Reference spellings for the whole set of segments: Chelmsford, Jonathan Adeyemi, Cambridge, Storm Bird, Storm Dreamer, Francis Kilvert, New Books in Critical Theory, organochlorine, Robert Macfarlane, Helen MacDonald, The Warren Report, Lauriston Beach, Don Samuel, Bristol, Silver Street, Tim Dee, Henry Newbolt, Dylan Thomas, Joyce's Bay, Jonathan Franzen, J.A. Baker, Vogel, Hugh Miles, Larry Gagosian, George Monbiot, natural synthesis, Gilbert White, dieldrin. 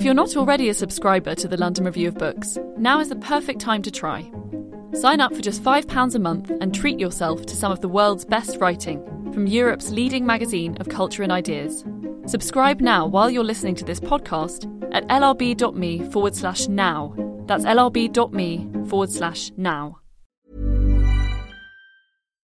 If you're not already a subscriber to the London Review of Books, now is the perfect time to try. Sign up for just £5 a month and treat yourself to some of the world's best writing from Europe's leading magazine of culture and ideas. Subscribe now while you're listening to this podcast at lrb.me/now. That's lrb.me/now.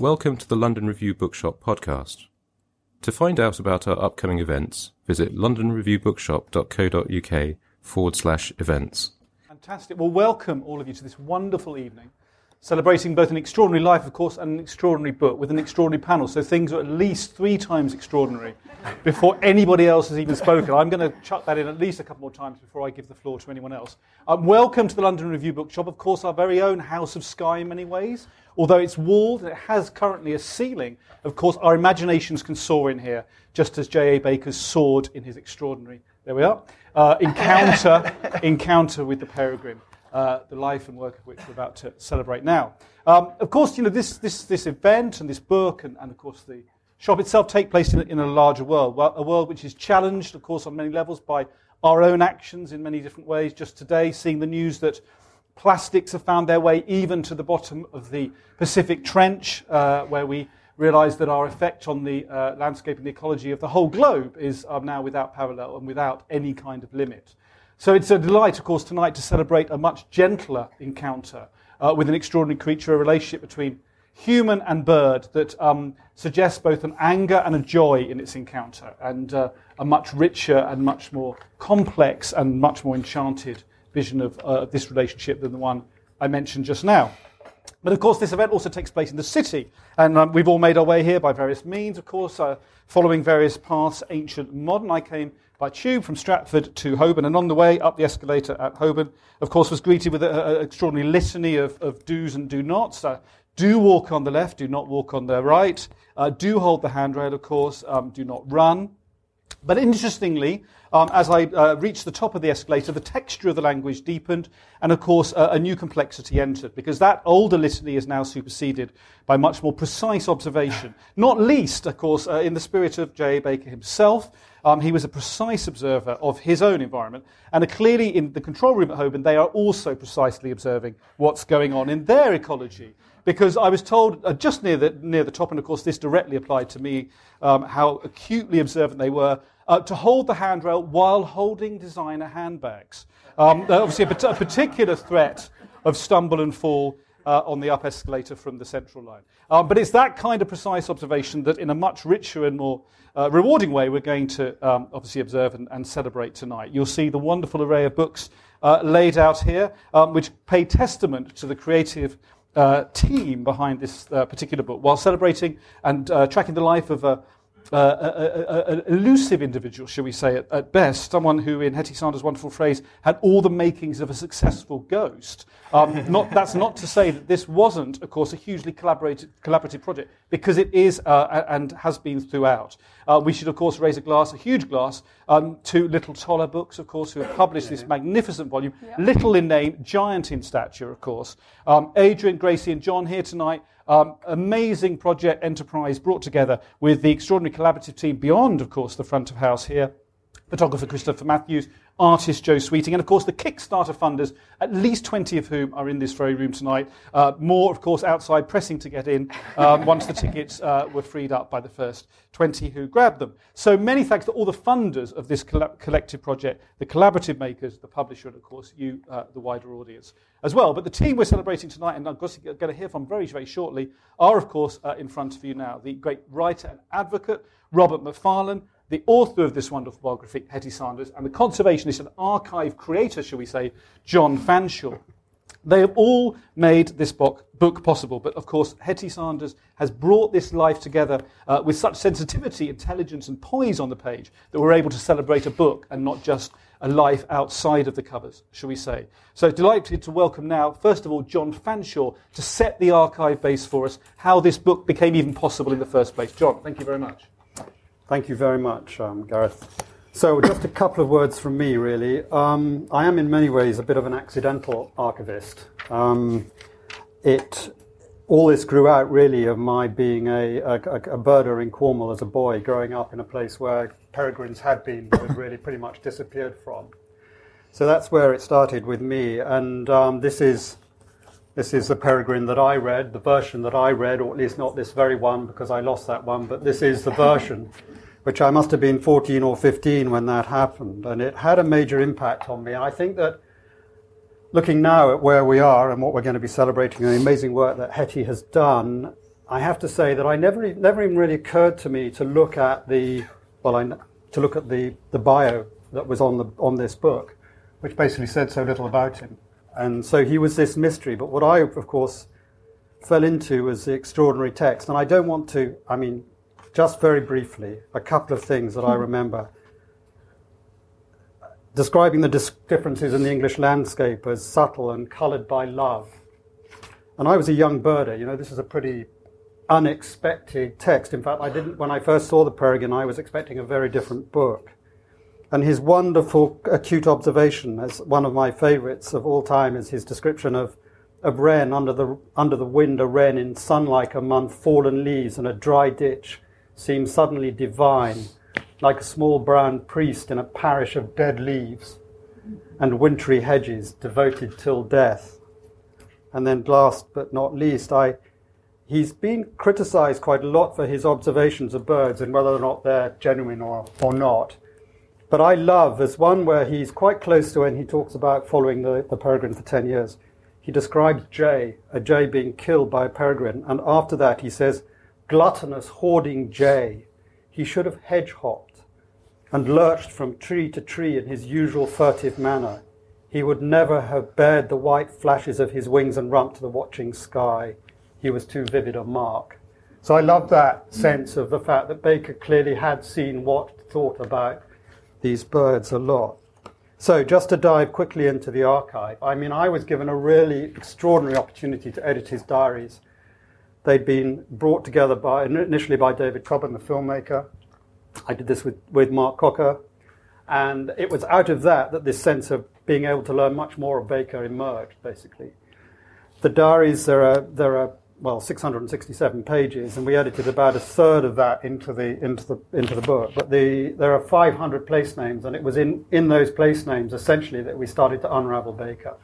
Welcome to the London Review Bookshop podcast. To find out about our upcoming events, visit londonreviewbookshop.co.uk/events. Fantastic. Well, welcome all of you to this wonderful evening, celebrating both an extraordinary life, of course, and an extraordinary book with an extraordinary panel. So things are at least 3 times extraordinary before anybody else has even spoken. I'm going to chuck that in at least a couple more times before I give the floor to anyone else. Welcome to the London Review Bookshop, of course, our very own House of Sky in many ways. Although it's walled, it has currently a ceiling. Of course, our imaginations can soar in here, just as J.A. Baker's soared in his extraordinary, there we are, encounter with the Peregrine, the life and work of which we're about to celebrate now. Of course, you know, this event and this book and, of course, the shop itself take place in a larger world, a world which is challenged, of course, on many levels by our own actions in many different ways. Just today, seeing the news that plastics have found their way even to the bottom of the Pacific Trench, where we realise that our effect on the landscape and the ecology of the whole globe is now without parallel and without any kind of limit. So it's a delight, of course, tonight to celebrate a much gentler encounter with an extraordinary creature, a relationship between human and bird that suggests both an anger and a joy in its encounter, and a much richer and much more complex and much more enchanted vision of this relationship than the one I mentioned just now. But of course, this event also takes place in the city, and we've all made our way here by various means, of course, following various paths, ancient and modern. I came by tube from Stratford to Holborn, and on the way up the escalator at Holborn, of course, was greeted with an extraordinary litany of do's and do nots. Do walk on the left, do not walk on the right, do hold the handrail, of course, do not run. But interestingly, as I reached the top of the escalator, the texture of the language deepened, and of course a new complexity entered, because that older litany is now superseded by much more precise observation, not least, of course, in the spirit of J.A. Baker himself. He was a precise observer of his own environment, and clearly in the control room at Holborn they are also precisely observing what's going on in their ecology. Because I was told just near the top, and of course this directly applied to me, how acutely observant they were, to hold the handrail while holding designer handbags. Obviously a particular threat of stumble and fall on the up escalator from the Central Line. But it's that kind of precise observation that in a much richer and more rewarding way we're going to obviously observe and celebrate tonight. You'll see the wonderful array of books laid out here, which pay testament to the creative team behind this particular book, while celebrating and tracking the life of an elusive individual, shall we say, at best, someone who, in Hetty Saunders' wonderful phrase, had all the makings of a successful ghost. That's not to say that this wasn't, of course, a hugely collaborative project, because it is and has been throughout. We should, of course, raise a huge glass, to Little Toller Books, of course, who have published this magnificent volume, little in name, giant in stature, of course. Adrian, Gracie and John here tonight. Amazing project enterprise brought together with the extraordinary collaborative team beyond, of course, the front of house here, photographer Christopher Matthews, artist Joe Sweeting, and, of course, the Kickstarter funders, at least 20 of whom are in this very room tonight. More, of course, outside pressing to get in once the tickets were freed up by the first 20 who grabbed them. So many thanks to all the funders of this collective project, the collaborative makers, the publisher, and, of course, you, the wider audience as well. But the team we're celebrating tonight, and I'm going to hear from very, very shortly, are, of course, in front of you now. The great writer and advocate, Robert Macfarlane, the author of this wonderful biography, Hetty Saunders, and the conservationist and archive creator, shall we say, John Fanshawe. They have all made this book possible, but of course Hetty Saunders has brought this life together with such sensitivity, intelligence and poise on the page that we're able to celebrate a book and not just a life outside of the covers, shall we say. So delighted to welcome now, first of all, John Fanshawe to set the archive base for us, how this book became even possible in the first place. John, thank you very much. Thank you very much, Gareth. So just a couple of words from me, really. I am in many ways a bit of an accidental archivist. All this grew out, really, of my being a birder in Cornwall as a boy, growing up in a place where peregrines had been, but had really pretty much disappeared from. So that's where it started with me. And this is the Peregrine that I read, the version that I read, or at least not this very one, because I lost that one, but this is the version, which I must have been 14 or 15 when that happened, and it had a major impact on me. And I think that looking now at where we are and what we're going to be celebrating and the amazing work that Hetty has done, I have to say that I never even really occurred to me to look at the bio that was on this book, which basically said so little about him. And so he was this mystery. But what I, of course, fell into was the extraordinary text. And I don't want to, just very briefly, a couple of things that I remember. Describing the differences in the English landscape as subtle and coloured by love. And I was a young birder. This is a pretty unexpected text. In fact, when I first saw The Peregrine, I was expecting a very different book. And his wonderful, acute observation, as one of my favourites of all time, is his description of wren under the wind, a wren in sun like a month, fallen leaves and a dry ditch, seemed suddenly divine, like a small brown priest in a parish of dead leaves and wintry hedges devoted till death. And then last but not least, he's been criticised quite a lot for his observations of birds and whether or not they're genuine or not. But I love, there's one where he's quite close to when he talks about following the peregrine for 10 years. He describes a jay being killed by a peregrine, and after that he says, gluttonous, hoarding jay. He should have hedge-hopped and lurched from tree to tree in his usual furtive manner. He would never have bared the white flashes of his wings and rump to the watching sky. He was too vivid a mark. So I love that sense of the fact that Baker clearly had seen what, thought about these birds a lot. So just to dive quickly into the archive, I was given a really extraordinary opportunity to edit his diaries. They'd been brought together initially by David Cobb and the filmmaker. I did this with Mark Cocker. And it was out of that this sense of being able to learn much more of Baker emerged, basically. The diaries, there are 667 pages, and we edited about a third of that into the book. But there are 500 place names, and it was in those place names, essentially, that we started to unravel Baker.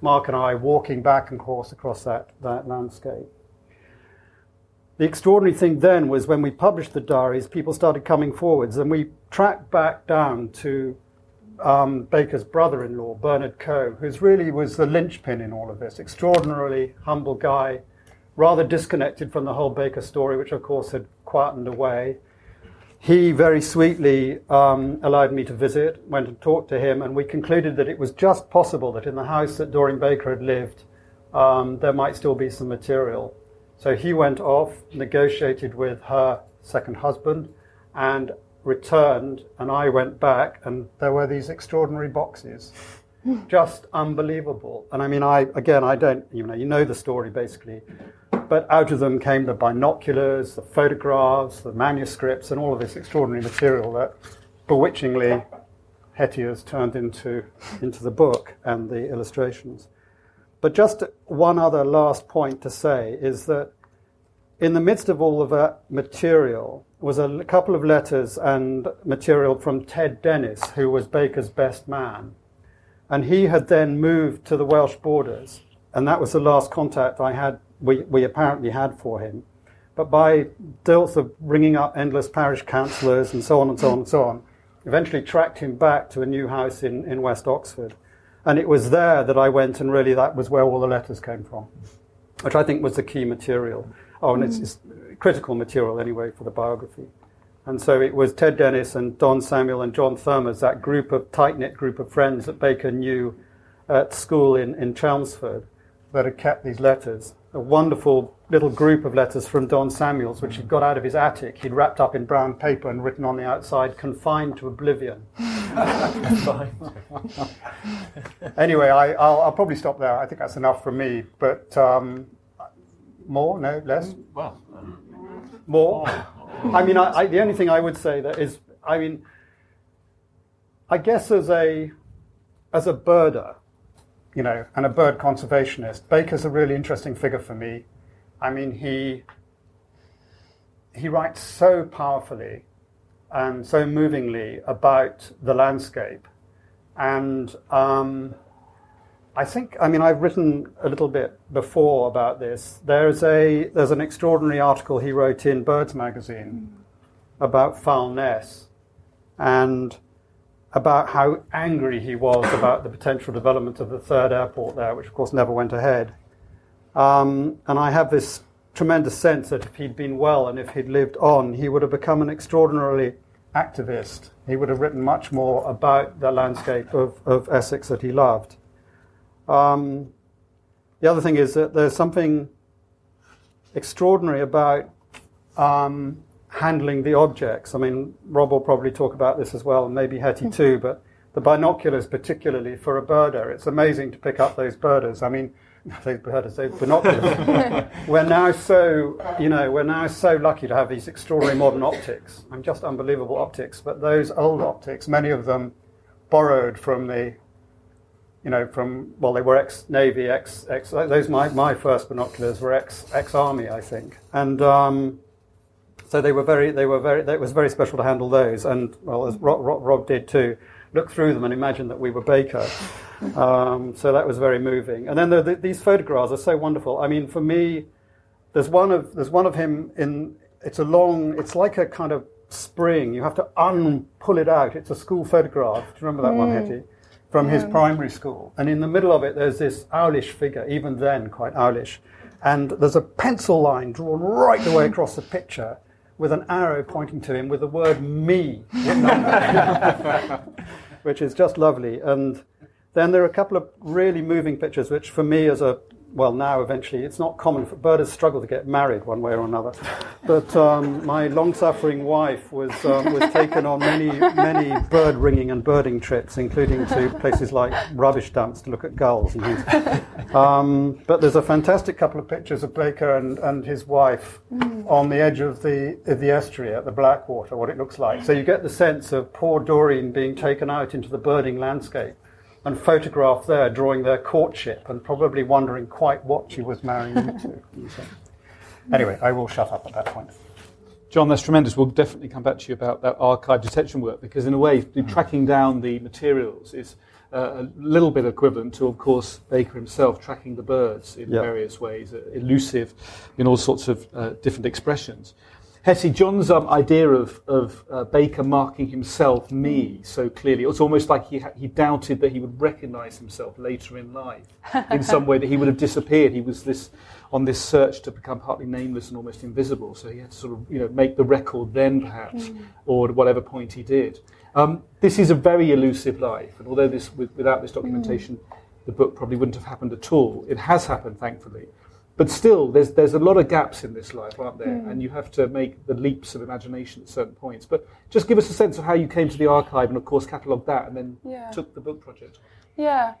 Mark and I walking back and forth across that landscape. The extraordinary thing then was when we published the diaries, people started coming forwards, and we tracked back down to Baker's brother-in-law, Bernard Coe, who really was the linchpin in all of this. Extraordinarily humble guy, rather disconnected from the whole Baker story, which of course had quietened away. He very sweetly allowed me to visit, went and talked to him, and we concluded that it was just possible that in the house that Doreen Baker had lived, there might still be some material. So he went off, negotiated with her second husband, and returned, and I went back, and there were these extraordinary boxes. Just unbelievable. And I don't the story, basically. But out of them came the binoculars, the photographs, the manuscripts, and all of this extraordinary material that, bewitchingly, Hetty has turned into the book and the illustrations. But just one other last point to say is that in the midst of all of that material was a couple of letters and material from Ted Dennis, who was Baker's best man. And he had then moved to the Welsh borders, and that was the last contact we apparently had for him. But by deals of ringing up endless parish councillors and so on and so on and so on, eventually tracked him back to a new house in West Oxford. And it was there that I went, and really that was where all the letters came from, which I think was the key material. Oh, and it's critical material, anyway, for the biography. And so it was Ted Dennis and Don Samuel and John Thurmers, that tight-knit group of friends that Baker knew at school in Chelmsford, that had kept these letters, a wonderful little group of letters from Don Samuels, which he'd got out of his attic. He'd wrapped up in brown paper and written on the outside, "Confined to oblivion." Anyway, I'll probably stop there. I think that's enough from me. But more? No? Less? Well, more? I mean, the only thing I would say that is, I mean, I guess as a birder, you know, and a bird conservationist, Baker's a really interesting figure for me. I mean, he writes so powerfully and so movingly about the landscape, and I've written a little bit before about this. There's an extraordinary article he wrote in Birds magazine about foul nests and about how angry he was about the potential development of the third airport there, which of course never went ahead. And I have this tremendous sense that if he'd been well and if he'd lived on, he would have become an extraordinarily activist. He would have written much more about the landscape of Essex that he loved. The other thing is that there's something extraordinary about handling the objects. I mean, Rob will probably talk about this as well, and maybe Hetty too, but the binoculars, particularly for a birder, it's amazing to pick up those birders. I mean, those binoculars. We're now so lucky to have these extraordinary modern optics. I'm just unbelievable optics, but those old optics, many of them borrowed from the, you know, from, well, they were ex-Navy, those my first binoculars were ex-Army, I think, and so it was very special to handle those, and, well, as Rob did too, look through them and imagine that we were Baker. So that was very moving. And then these photographs are so wonderful. I mean, for me, there's one of him in. It's a long. It's like a kind of spring. You have to pull it out. It's a school photograph. Do you remember that one, Hetty? From his primary school. And in the middle of it, there's this owlish figure. Even then, quite owlish. And there's a pencil line drawn right the way across the picture, with an arrow pointing to him with the word "me," which is just lovely. And then there are a couple of really moving pictures, which for me now eventually, it's not common for birders struggle to get married one way or another. But my long-suffering wife was taken on many bird ringing and birding trips, including to places like rubbish dumps to look at gulls and things. But there's a fantastic couple of pictures of Baker and his wife on the edge of the estuary at the Blackwater, what it looks like. So you get the sense of poor Doreen being taken out into the birding landscape and photographed there, drawing their courtship, and probably wondering quite what she was marrying into. Anyway, I will shut up at that point. John, that's tremendous. We'll definitely come back to you about that archive detection work, because in a way, tracking down the materials is a little bit equivalent to, of course, Baker himself tracking the birds in various ways, elusive in all sorts of different expressions. Hetty, John's idea of Baker marking himself "me" so clearly, it's almost like he doubted that he would recognise himself later in life in some way, that he would have disappeared. He was on this search to become partly nameless and almost invisible, so he had to sort of, you know, make the record then perhaps, or at whatever point he did. This is a very elusive life, and although without this documentation, the book probably wouldn't have happened at all. It has happened, thankfully. But still, there's a lot of gaps in this life, aren't there? And you have to make the leaps of imagination at certain points. But just give us a sense of how you came to the archive and, of course, catalogued that and then took the book project. Yeah.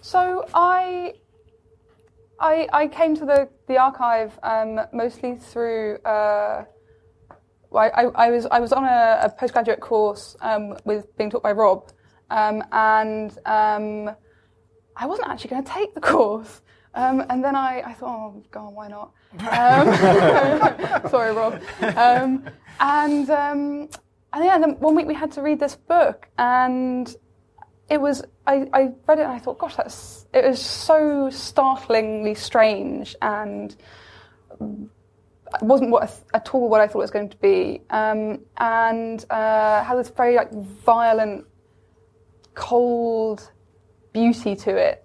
So I came to the archive mostly through... I was on a postgraduate course being taught by Rob, and I wasn't actually going to take the course. And then I thought, oh, God, why not? Sorry, Rob. And then one week we had to read this book, and it was, I read it and I thought, gosh, it was so startlingly strange, and it wasn't at all what I thought it was going to be. And had this very, like, violent, cold beauty to it.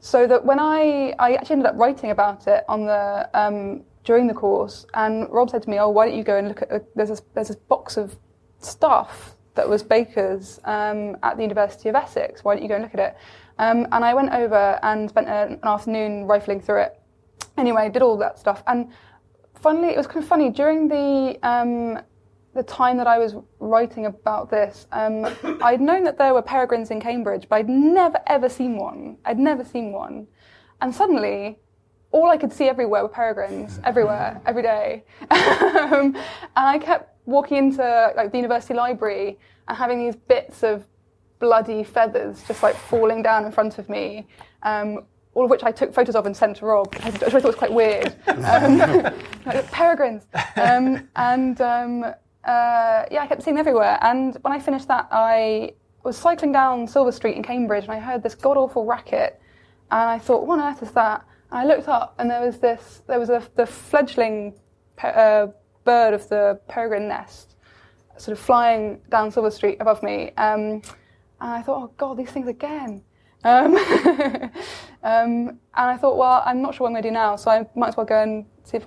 So that when I actually ended up writing about it on the during the course, and Rob said to me, "Oh, why don't you go and look at there's this box of stuff that was Baker's at the University of Essex. Why don't you go and look at it?" And I went over and spent an afternoon rifling through it. Anyway, did all that stuff. And finally, it was kind of funny, during the time that I was writing about this, I'd known that there were peregrines in Cambridge, but I'd never, ever seen one. And suddenly, all I could see everywhere were peregrines, everywhere, every day. And I kept walking into like the university library and having these bits of bloody feathers just like falling down in front of me, all of which I took photos of and sent to Rob, which I thought was quite weird. Like, peregrines. Yeah, I kept seeing them everywhere. And when I finished that, I was cycling down Silver Street in Cambridge, and I heard this god-awful racket. And I thought, what on earth is that? And I looked up, and there was the fledgling bird of the peregrine nest sort of flying down Silver Street above me. And I thought, oh, God, these things again. And I thought, well, I'm not sure what I'm going to do now, so I might as well go and see if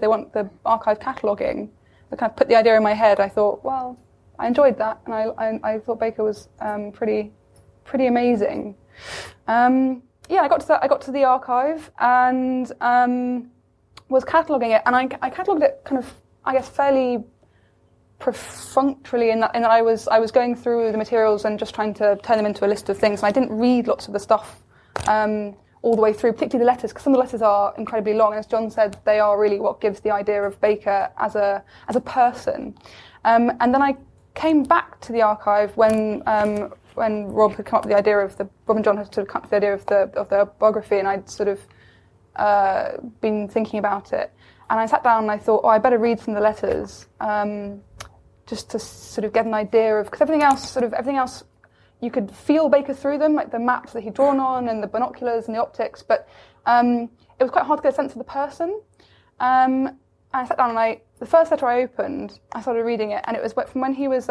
they want the archive cataloguing. I kind of put the idea in my head. I thought, well, I enjoyed that, and I thought Baker was pretty amazing. Yeah, I got to the archive and was cataloguing it, and I catalogued it kind of, I guess, fairly perfunctorily in that I was going through the materials and just trying to turn them into a list of things, and I didn't read lots of the stuff all the way through, particularly the letters, because some of the letters are incredibly long, and as John said, they are really what gives the idea of Baker as a person. And then I came back to the archive when Rob had come up with the idea of Rob and John had sort of come up with the idea of the biography, and I'd sort of been thinking about it. And I sat down and I thought, oh, I better read some of the letters, just to sort of get an idea of, because everything else, you could feel Baker through them, like the maps that he'd drawn on and the binoculars and the optics, but it was quite hard to get a sense of the person. And I sat down and the first letter I opened, I started reading it, and it was from when he was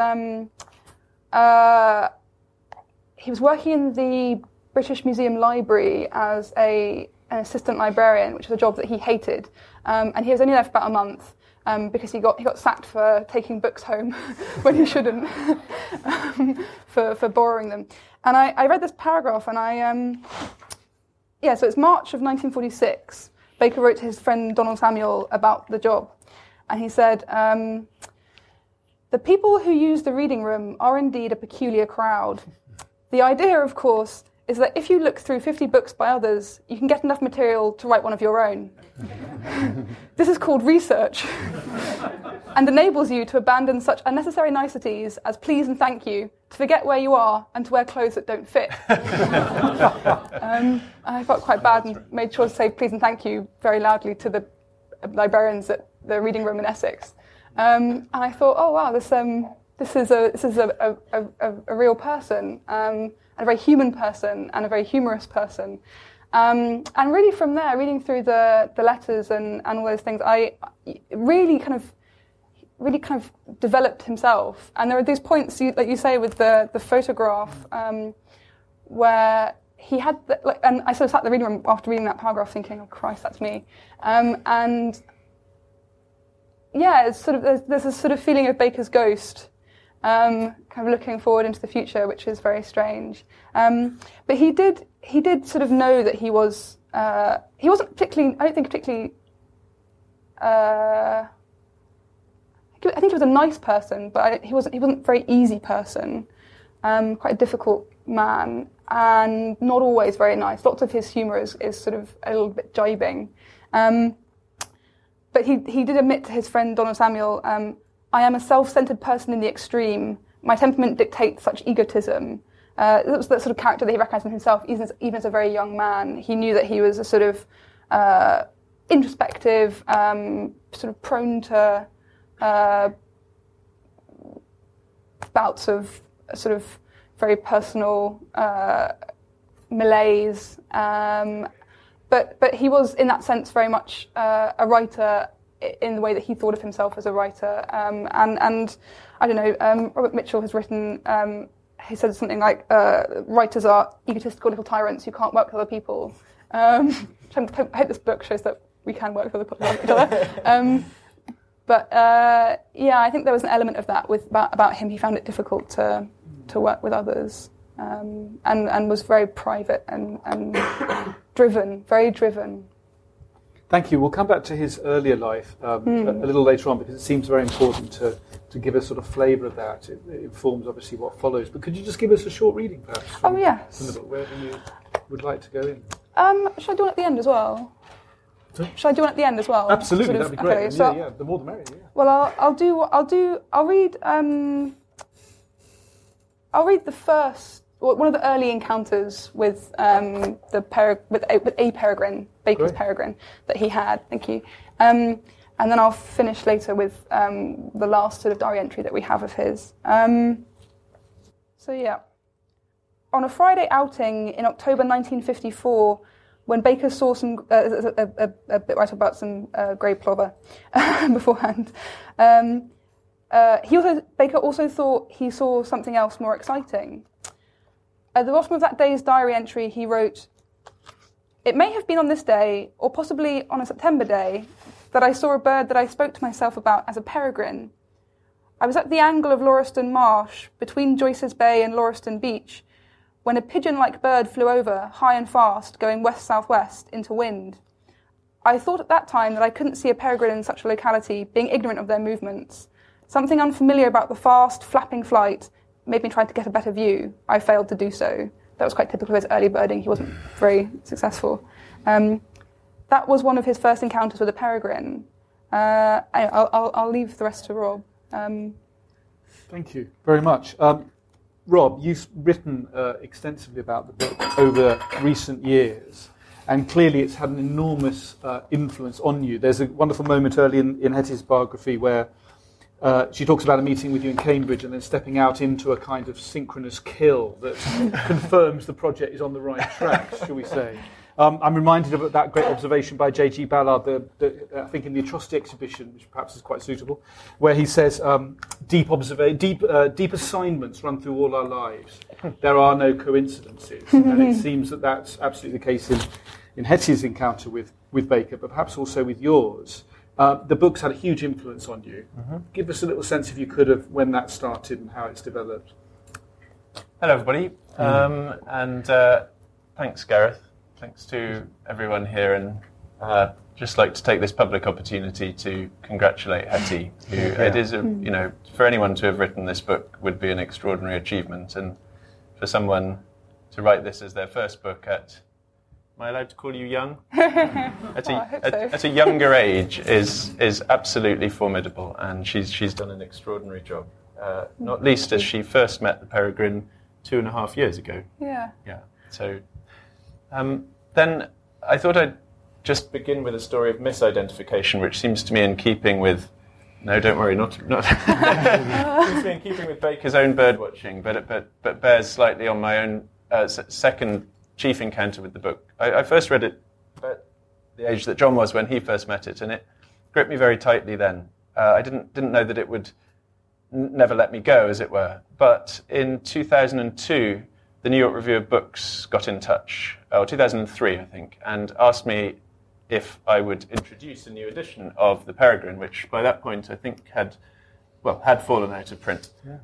working in the British Museum Library as an assistant librarian, which was a job that he hated, and he was only there for about a month because he got sacked for taking books home when he shouldn't, for borrowing them. And I read this paragraph, and so it's March of 1946. Baker wrote to his friend Donald Samuel about the job, and he said, "The people who use the reading room are indeed a peculiar crowd. The idea, of course, is that if you look through 50 books by others, you can get enough material to write one of your own. This is called research, and enables you to abandon such unnecessary niceties as please and thank you, to forget where you are, and to wear clothes that don't fit." I felt quite bad and made sure to say please and thank you very loudly to the librarians at the reading room in Essex. And I thought, oh wow, this is a real person. A very human person and a very humorous person. And really from there, reading through the letters and all those things, I really kind of developed himself. And there are these points, like you say, with the photograph, where he had... and I sort of sat in the reading room after reading that paragraph thinking, oh, Christ, that's me. And, yeah, it's sort of there's a sort of feeling of Baker's ghost, kind of looking forward into the future, which is very strange. But he did sort of know that he was... he wasn't particularly... I don't think particularly... I think he was a nice person, but he wasn't a very easy person. Quite a difficult man, and not always very nice. Lots of his humour is sort of a little bit jibing. But he did admit to his friend Donald Samuel... I am a self-centred person in the extreme. My temperament dictates such egotism. That was that sort of character that he recognised in himself, even as a very young man. He knew that he was a sort of introspective, sort of prone to bouts of sort of very personal malaise. But he was, in that sense, very much a writer, in the way that he thought of himself as a writer. And I don't know, Robert Mitchell has written, he said something like, writers are egotistical little tyrants who can't work with other people. I hope this book shows that we can work with each other. I think there was an element of that about him. He found it difficult to work with others. and was very private and very driven. Thank you. We'll come back to his earlier life a little later on, because it seems very important to give a sort of flavour of that. It informs, obviously, what follows. But could you just give us a short reading, perhaps? From, yes. From the book, wherever you would like to go in. Should I do one at the end as well? Absolutely, that'd be great. Okay, so the more the merrier. Yeah. Well, I'll read the first, one of the early encounters with a Peregrine, Baker's great. Peregrine, that he had. Thank you. And then I'll finish later with the last sort of diary entry that we have of his. On a Friday outing in October 1954, when Baker saw some a bit right about some grey plover beforehand, Baker also thought he saw something else more exciting. At the bottom of that day's diary entry, he wrote, "It may have been on this day, or possibly on a September day, that I saw a bird that I spoke to myself about as a peregrine. I was at the angle of Lauriston Marsh, between Joyce's Bay and Lauriston Beach, when a pigeon-like bird flew over, high and fast, going west-southwest into wind. I thought at that time that I couldn't see a peregrine in such a locality, being ignorant of their movements. Something unfamiliar about the fast, flapping flight made me try to get a better view. I failed to do so." That was quite typical of his early birding. He wasn't very successful. That was one of his first encounters with a peregrine. I'll leave the rest to Rob. Thank you very much. Rob, you've written extensively about the book over recent years, and clearly it's had an enormous influence on you. There's a wonderful moment early in Hetty's biography where she talks about a meeting with you in Cambridge and then stepping out into a kind of synchronous kill that confirms the project is on the right track, shall we say. I'm reminded of that great observation by J.G. Ballard, I think in the Atrocity exhibition, which perhaps is quite suitable, where he says, deep assignments run through all our lives. There are no coincidences. And it seems that that's absolutely the case in Hetty's encounter with Baker, but perhaps also with yours. The book's had a huge influence on you. Mm-hmm. Give us a little sense, if you could, of when that started and how it's developed. Hello, everybody. Thanks, Gareth. Thanks to everyone here, and just like to take this public opportunity to congratulate Hetty. It is, for anyone to have written this book would be an extraordinary achievement, and for someone to write this as their first book at, am I allowed to call you young? At a younger age is absolutely formidable, and she's done an extraordinary job. Not least as she first met the peregrine 2.5 years ago. Yeah. So. Then I thought I'd just begin with a story of misidentification, which seems to me in keeping with... No, don't worry, not seems to me in keeping with Baker's own birdwatching, but bears slightly on my own second chief encounter with the book. I first read it about the age that John was when he first met it, and it gripped me very tightly then. I didn't know that it would never let me go, as it were. But in 2002... the New York Review of Books got in touch, 2003, I think, and asked me if I would introduce a new edition of The Peregrine, which by that point I think had fallen out of print. Yeah.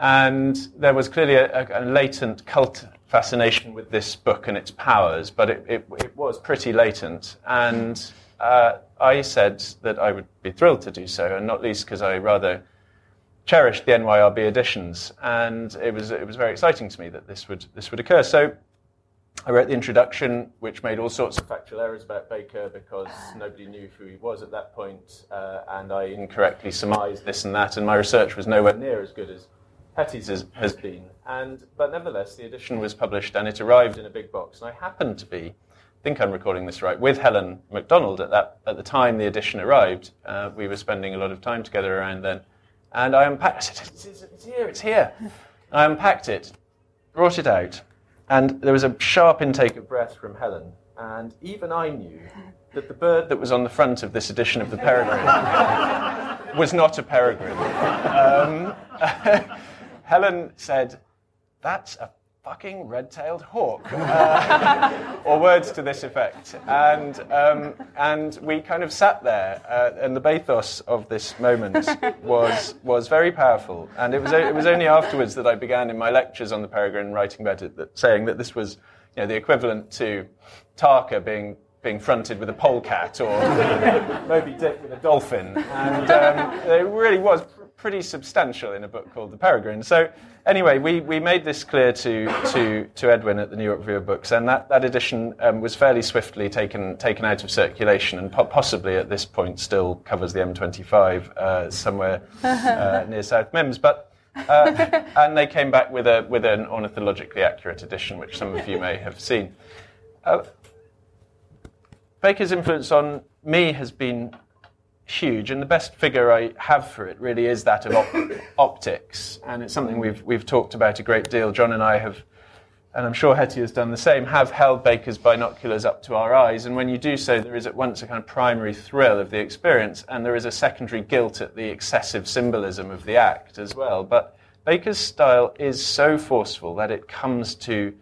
And there was clearly a latent cult fascination with this book and its powers, but it was pretty latent. And I said that I would be thrilled to do so, and not least because I rather cherished the NYRB editions, and it was very exciting to me that this would occur. So I wrote the introduction, which made all sorts of factual errors about Baker because nobody knew who he was at that point, and I incorrectly surmised this and that, and my research was nowhere near as good as Hetty's has been. But nevertheless, the edition was published, and it arrived in a big box. And I happened to be, I think I'm recalling this right, with Helen MacDonald at the time the edition arrived. We were spending a lot of time together around then. And I unpacked it. It's here. I unpacked it, brought it out, and there was a sharp intake of breath from Helen. And even I knew that the bird that was on the front of this edition of The Peregrine was not a peregrine. Helen said, "That's a fucking red-tailed hawk, or words to this effect. And we kind of sat there, and the bathos of this moment was very powerful. And it was only afterwards that I began in my lectures on the Peregrine writing about it, saying that this was, you know, the equivalent to Tarka being fronted with a polecat, or Moby Dick with a dolphin. And it really was pretty substantial in a book called The Peregrine. So anyway, we made this clear to Edwin at the New York Review of Books, and that edition was fairly swiftly taken out of circulation, and possibly at this point still covers the M25 somewhere near South Mims. But and they came back with an ornithologically accurate edition, which some of you may have seen. Baker's influence on me has been huge, and the best figure I have for it really is that of optics, and it's something we've talked about a great deal. John and I have, and I'm sure Hetty has done the same, have held Baker's binoculars up to our eyes, and when you do so, there is at once a kind of primary thrill of the experience, and there is a secondary guilt at the excessive symbolism of the act as well. But Baker's style is so forceful that it comes to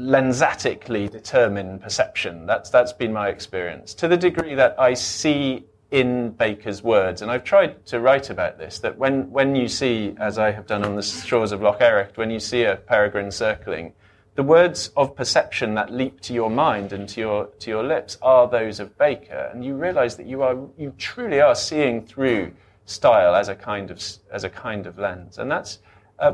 lensatically determine perception. That's been my experience. To the degree that I see in Baker's words, and I've tried to write about this, that when you see, as I have done on the shores of Loch Errocht, when you see a peregrine circling, the words of perception that leap to your mind and to your lips are those of Baker, and you realise that you truly are seeing through style as a kind of lens, and that's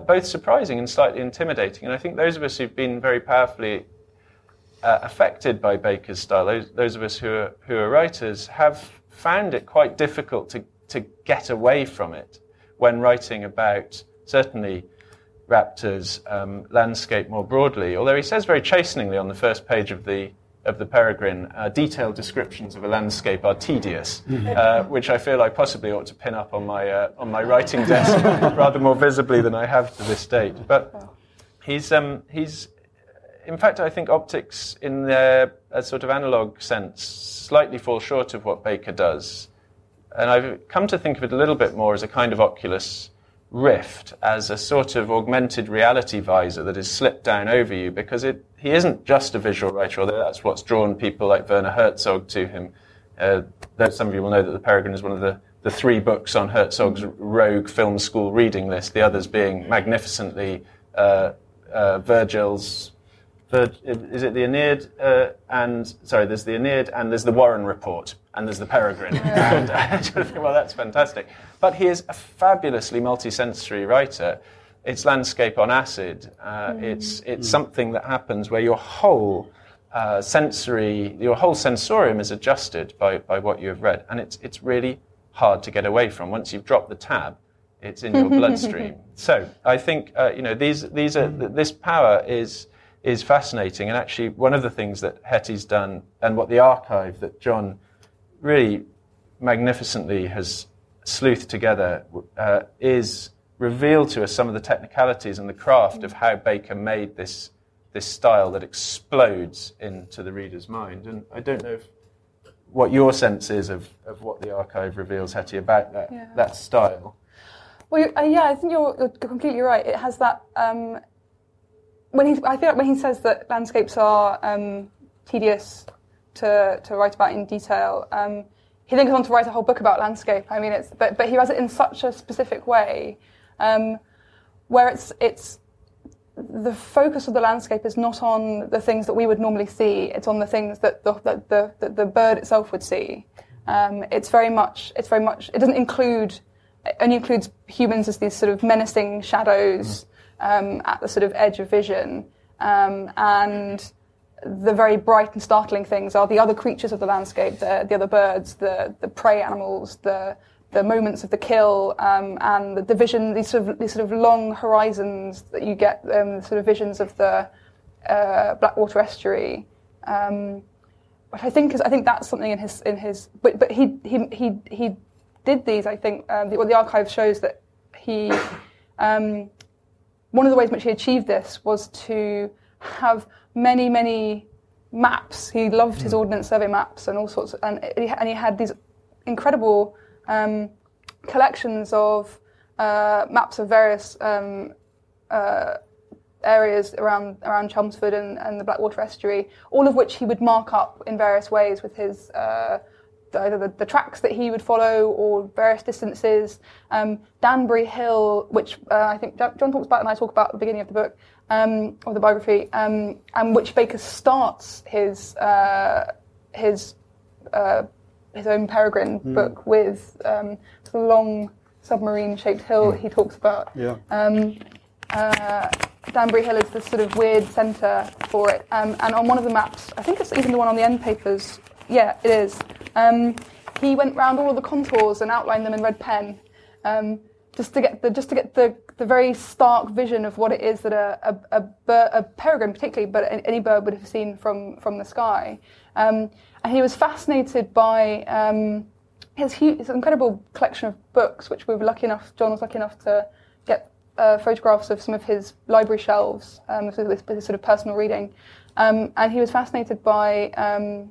both surprising and slightly intimidating. And I think those of us who've been very powerfully affected by Baker's style, those of us who are writers, have found it quite difficult to get away from it when writing about, certainly, raptors, landscape more broadly. Although he says very chasteningly on the first page of the Peregrine, detailed descriptions of a landscape are tedious, which I feel I possibly ought to pin up on my writing desk rather more visibly than I have to this date. But he's in fact, I think optics in their sort of analogue sense slightly fall short of what Baker does, and I've come to think of it a little bit more as a kind of Oculus Rift, as a sort of augmented reality visor that is slipped down over you, because he isn't just a visual writer, although that's what's drawn people like Werner Herzog to him. Though some of you will know that The Peregrine is one of the three books on Herzog's rogue film school reading list, the others being magnificently Virgil's... Is it The Aeneid? There's The Aeneid, and there's The Warren Report, and there's The Peregrine. And I think, well, that's fantastic. But he is a fabulously multisensory writer. It's landscape on acid. It's something that happens where your whole sensorium is adjusted by what you have read, and it's really hard to get away from. Once you've dropped the tab, it's in your bloodstream. So I think this power is fascinating, and actually one of the things that Hetty's done, and what the archive that John really magnificently has sleuthed together, is reveal to us some of the technicalities and the craft of how Baker made this style that explodes into the reader's mind. And I don't know what your sense is of what the archive reveals, Hetty, about that style. Well, I think you're completely right. It has that... I feel like when he says that landscapes are tedious to write about in detail, he then goes on to write a whole book about landscape. I mean, but he does it in such a specific way, where it's the focus of the landscape is not on the things that we would normally see; it's on the things that the bird itself would see. It's very much. It doesn't include. It only includes humans as these sort of menacing shadows. At the sort of edge of vision, and the very bright and startling things are the other creatures of the landscape, the other birds, the prey animals, the moments of the kill, and the vision, these sort of long horizons that you get, sort of visions of the Blackwater Estuary. But I think that's something in his. But he did these. I think the archive shows that he. One of the ways in which he achieved this was to have many, many maps. He loved his Ordnance Survey maps and all sorts, and he had these incredible collections of maps of various areas around Chelmsford and the Blackwater Estuary, all of which he would mark up in various ways with his either the tracks that he would follow or various distances. Danbury Hill, which I think John talks about and I talk about at the beginning of the book, or the biography, and which Baker starts his own Peregrine book with, the long submarine-shaped hill he talks about. Yeah. Danbury Hill is this sort of weird centre for it. And on one of the maps, I think it's even the one on the end papers, yeah, it is, he went round all of the contours and outlined them in red pen, just to get the very stark vision of what it is that a peregrine particularly, but any bird would have seen from the sky. And he was fascinated by his incredible collection of books, which John was lucky enough to get photographs of some of his library shelves, with his sort of personal reading. And he was fascinated by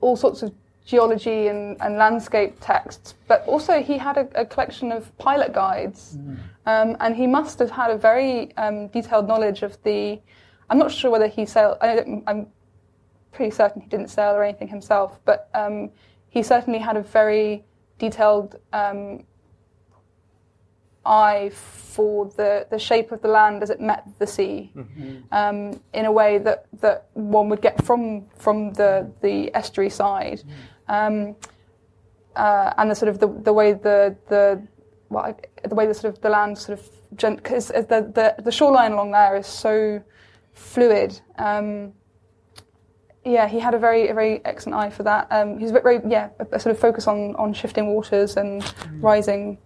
all sorts of geology and landscape texts, but also he had a collection of pilot guides, and he must have had a very detailed knowledge of the. I'm not sure whether he sailed. I'm pretty certain he didn't sail or anything himself, but he certainly had a very detailed eye for the shape of the land as it met the sea, in a way that one would get from the estuary side, and the sort of the way the way the sort of the land sort of because the shoreline along there is so fluid. He had a very excellent eye for that. He was a sort of focus on shifting waters and rising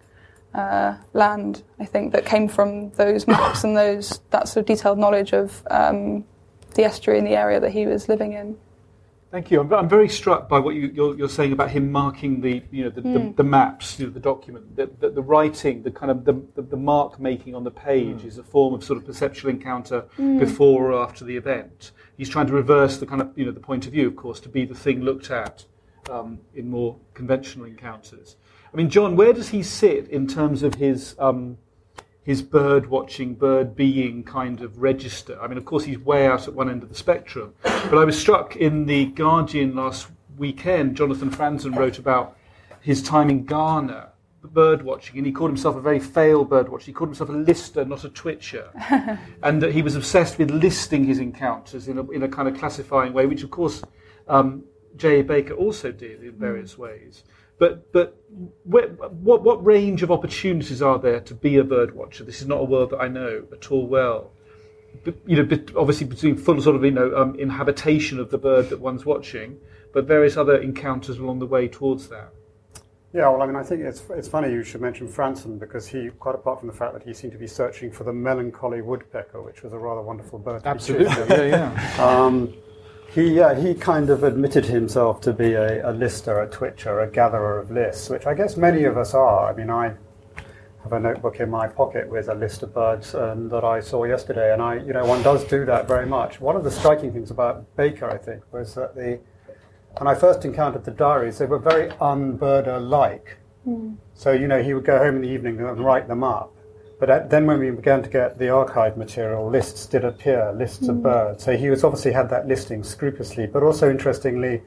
land, I think, that came from those maps and that sort of detailed knowledge of the estuary and the area that he was living in. Thank you. I'm very struck by what you're saying about him marking the maps, the document, the writing, the kind of the mark making on the page is a form of sort of perceptual encounter before or after the event. He's trying to reverse the kind of the point of view, of course, to be the thing looked at in more conventional encounters. I mean, John, where does he sit in terms of his bird watching, bird being kind of register? I mean, of course, he's way out at one end of the spectrum. But I was struck in The Guardian last weekend, Jonathan Franzen wrote about his time in Ghana, bird watching, and he called himself a very fail bird watcher. He called himself a lister, not a twitcher. And that he was obsessed with listing his encounters in a kind of classifying way, which, of course, J.A. Baker also did in various ways. But what range of opportunities are there to be a bird watcher? This is not a world that I know at all well. But, obviously between full sort of inhabitation of the bird that one's watching, but various other encounters along the way towards that. Yeah, well, I mean, I think it's funny you should mention Franzen, because he, quite apart from the fact that he seemed to be searching for the melancholy woodpecker, which was a rather wonderful bird. Absolutely, yeah. He kind of admitted himself to be a lister, a twitcher, a gatherer of lists, which I guess many of us are. I mean, I have a notebook in my pocket with a list of birds that I saw yesterday, and one does do that very much. One of the striking things about Baker, I think, was that when I first encountered the diaries, they were very un-birder-like. Mm. So, he would go home in the evening and write them up. But then when we began to get the archive material, lists did appear, lists of birds. So he was obviously had that listing scrupulously, but also, interestingly,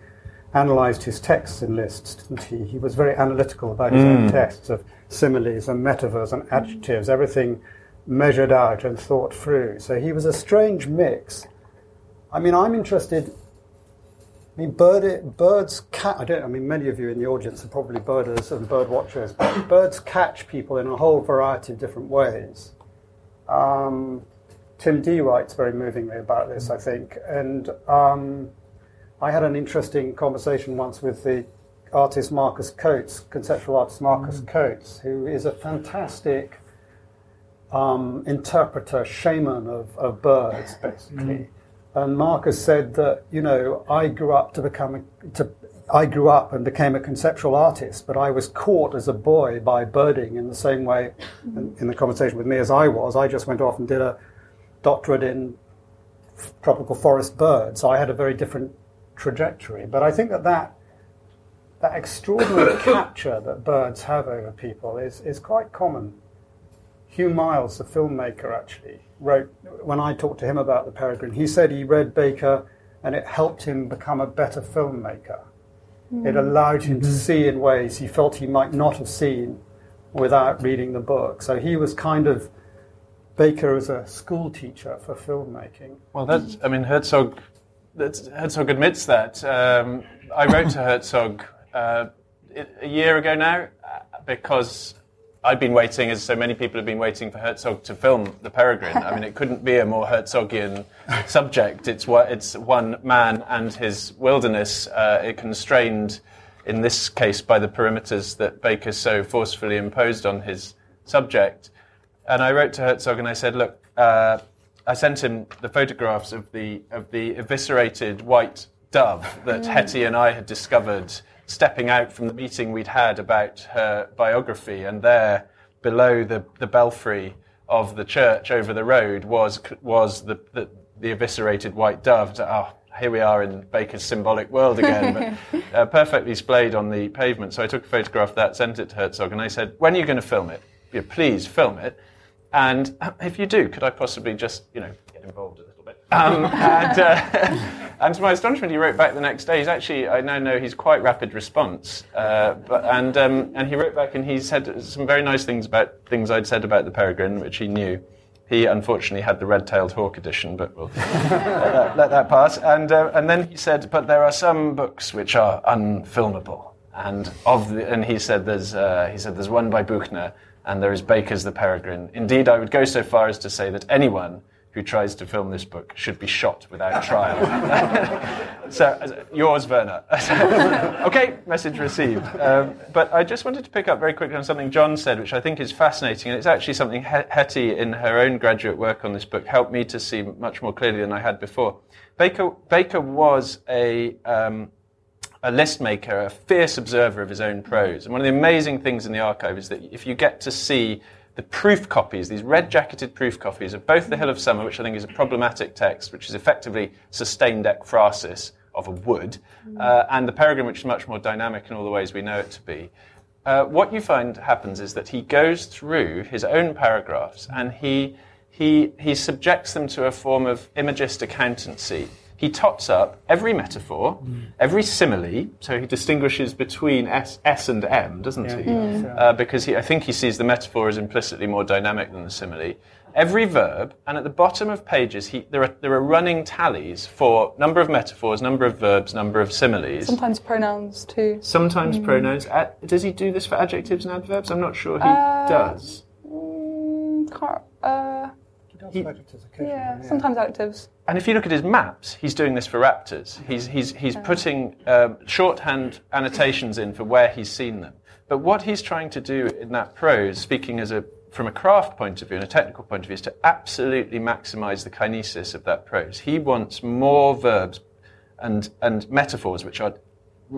analysed his texts in lists, didn't he? He was very analytical about his own texts of similes and metaphors and adjectives, everything measured out and thought through. So he was a strange mix. I mean, I'm interested... I mean, birds catch... many of you in the audience are probably birders and bird watchers, but birds catch people in a whole variety of different ways. Tim Dee writes very movingly about this, I think. And I had an interesting conversation once with the artist Marcus Coates, conceptual artist Marcus Coates, who is a fantastic interpreter, shaman of birds, basically. Mm. And Marcus said that, I grew up and became a conceptual artist, but I was caught as a boy by birding in the same way, in the conversation with me, as I was. I just went off and did a doctorate in tropical forest birds. So I had a very different trajectory. But I think that extraordinary capture that birds have over people is quite common. Hugh Miles, the filmmaker, actually wrote, when I talked to him about The Peregrine, he said he read Baker and it helped him become a better filmmaker. Mm. It allowed him to see in ways he felt he might not have seen without reading the book. So he was kind of Baker as a school teacher for filmmaking. Well, that's, I mean, Herzog admits that. I wrote to Herzog a year ago now because I'd been waiting, as so many people have been waiting, for Herzog to film The Peregrine. I mean, it couldn't be a more Herzogian subject. It's one man and his wilderness, constrained, in this case, by the perimeters that Baker so forcefully imposed on his subject. And I wrote to Herzog and I said, look, I sent him the photographs of the eviscerated white dove that Hetty and I had discovered stepping out from the meeting we'd had about her biography, and there, below the belfry of the church over the road, was the eviscerated white dove. Oh, here we are in Baker's symbolic world again, but perfectly splayed on the pavement. So I took a photograph of that, sent it to Herzog, and I said, when are you going to film it? Yeah, please film it. And if you do, could I possibly just, get involved in it? And to my astonishment, he wrote back the next day. He's actually, I now know, he's quite rapid response. And he wrote back and he said some very nice things about things I'd said about The Peregrine, which he knew. He unfortunately had the red-tailed hawk edition, but we'll let that pass. And then he said, but there are some books which are unfilmable. And he said, there's one by Buchner, and there is Baker's The Peregrine. Indeed, I would go so far as to say that anyone who tries to film this book should be shot without trial. So, yours, Werner. Okay, message received. But I just wanted to pick up very quickly on something John said, which I think is fascinating, and it's actually something Hetty, in her own graduate work on this book, helped me to see much more clearly than I had before. Baker was a list maker, a fierce observer of his own prose. And one of the amazing things in the archive is that if you get to see the proof copies, these red-jacketed proof copies of both The Hill of Summer, which I think is a problematic text, which is effectively sustained ekphrasis of a wood, and The Peregrine, which is much more dynamic in all the ways we know it to be, what you find happens is that he goes through his own paragraphs and he subjects them to a form of imagist accountancy. He tots up every metaphor, every simile, so he distinguishes between S and M, doesn't he? Mm. Because I think he sees the metaphor as implicitly more dynamic than the simile. Every verb, and at the bottom of pages, there are running tallies for number of metaphors, number of verbs, number of similes. Sometimes pronouns, too. Sometimes pronouns. Does he do this for adjectives and adverbs? I'm not sure he does. Sometimes adjectives. And if you look at his maps, he's doing this for raptors. He's putting shorthand annotations in for where he's seen them. But what he's trying to do in that prose, speaking from a craft point of view and a technical point of view, is to absolutely maximise the kinesis of that prose. He wants more verbs and metaphors, which are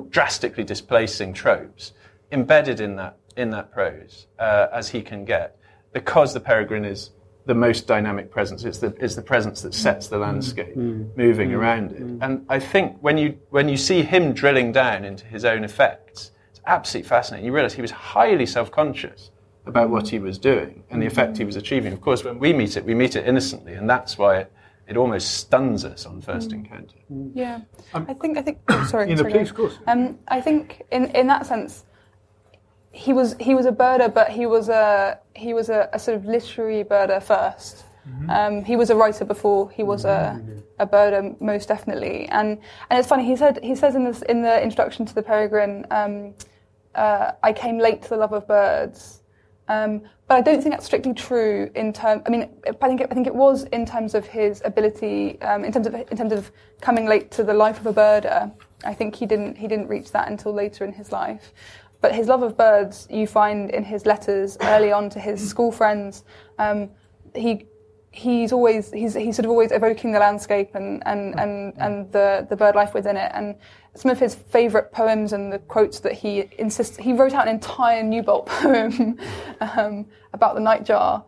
drastically displacing tropes, embedded in that prose as he can get, because The Peregrine is the most dynamic presence. It's the presence that sets the landscape moving around it. And I think when you see him drilling down into his own effects, it's absolutely fascinating. You realise he was highly self-conscious about what he was doing and the effect he was achieving. Of course, when we meet it innocently, and that's why it almost stuns us on first encounter. Yeah. I think. Sorry. Please, of course. I think in that sense, he was a birder, but he was a sort of literary birder first. He was a writer before he was a birder, most definitely. And it's funny, he says in the introduction to The Peregrine, I came late to the love of birds, but I don't think that's strictly true in terms. I mean, I think it was in terms of his ability, in terms of coming late to the life of a birder. I think he didn't reach that until later in his life. But his love of birds, you find in his letters early on to his school friends. He's sort of always evoking the landscape and the bird life within it. And some of his favourite poems and the quotes that he wrote out an entire Newbolt poem about the nightjar,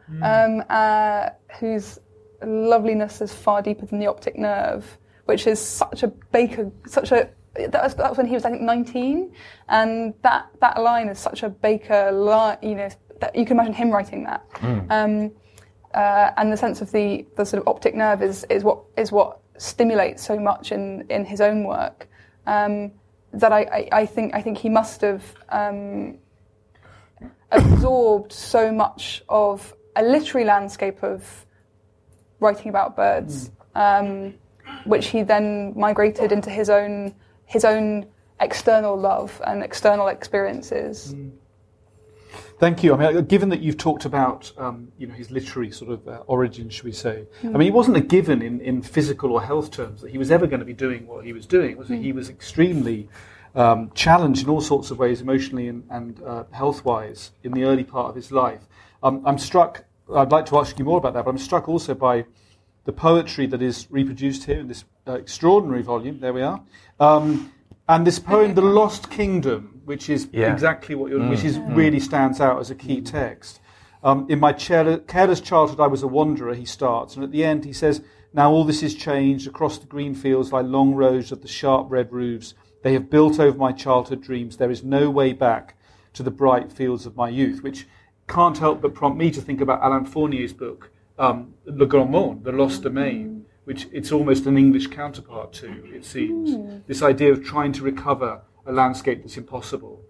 whose loveliness is far deeper than the optic nerve, which is such a Baker, that was when he was, I think, 19, and that line is such a Baker line, that you can imagine him writing that. And the sense of the sort of optic nerve is what stimulates so much in his own work, that I think he must have absorbed so much of a literary landscape of writing about birds, which he then migrated into his own external love and external experiences. Thank you. I mean, given that you've talked about his literary sort of origin, should we say? I mean, it wasn't a given in physical or health terms that he was ever going to be doing what he was doing. He was extremely challenged in all sorts of ways, emotionally and health-wise, in the early part of his life. I'd like to ask you more about that, but I'm struck also by the poetry that is reproduced here in this extraordinary volume. There we are. And this poem, The Lost Kingdom, which is exactly what you're... which is really stands out as a key text. In my careless childhood, I was a wanderer, he starts. And at the end, he says, now all this is changed. Across the green fields lie long rows of the sharp red roofs. They have built over my childhood dreams. There is no way back to the bright fields of my youth, which can't help but prompt me to think about Alain Fournier's book, Le Grand Monde, The Lost Domain, which it's almost an English counterpart to, it seems. This idea of trying to recover a landscape that's impossible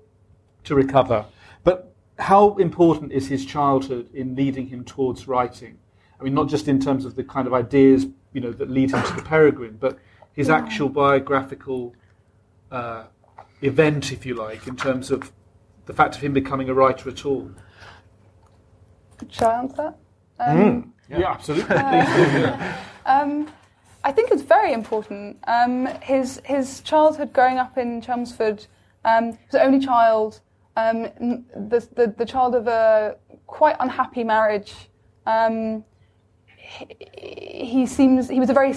to recover. But how important is his childhood in leading him towards writing? I mean, not just in terms of the kind of ideas, that lead him to The Peregrine, but his actual biographical event, if you like, in terms of the fact of him becoming a writer at all. Shall I answer? Yeah, absolutely. I think it's very important. His childhood growing up in Chelmsford, he was the only child, the child of a quite unhappy marriage. He was a very...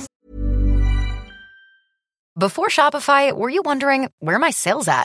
Before Shopify, were you wondering, where are my sales at?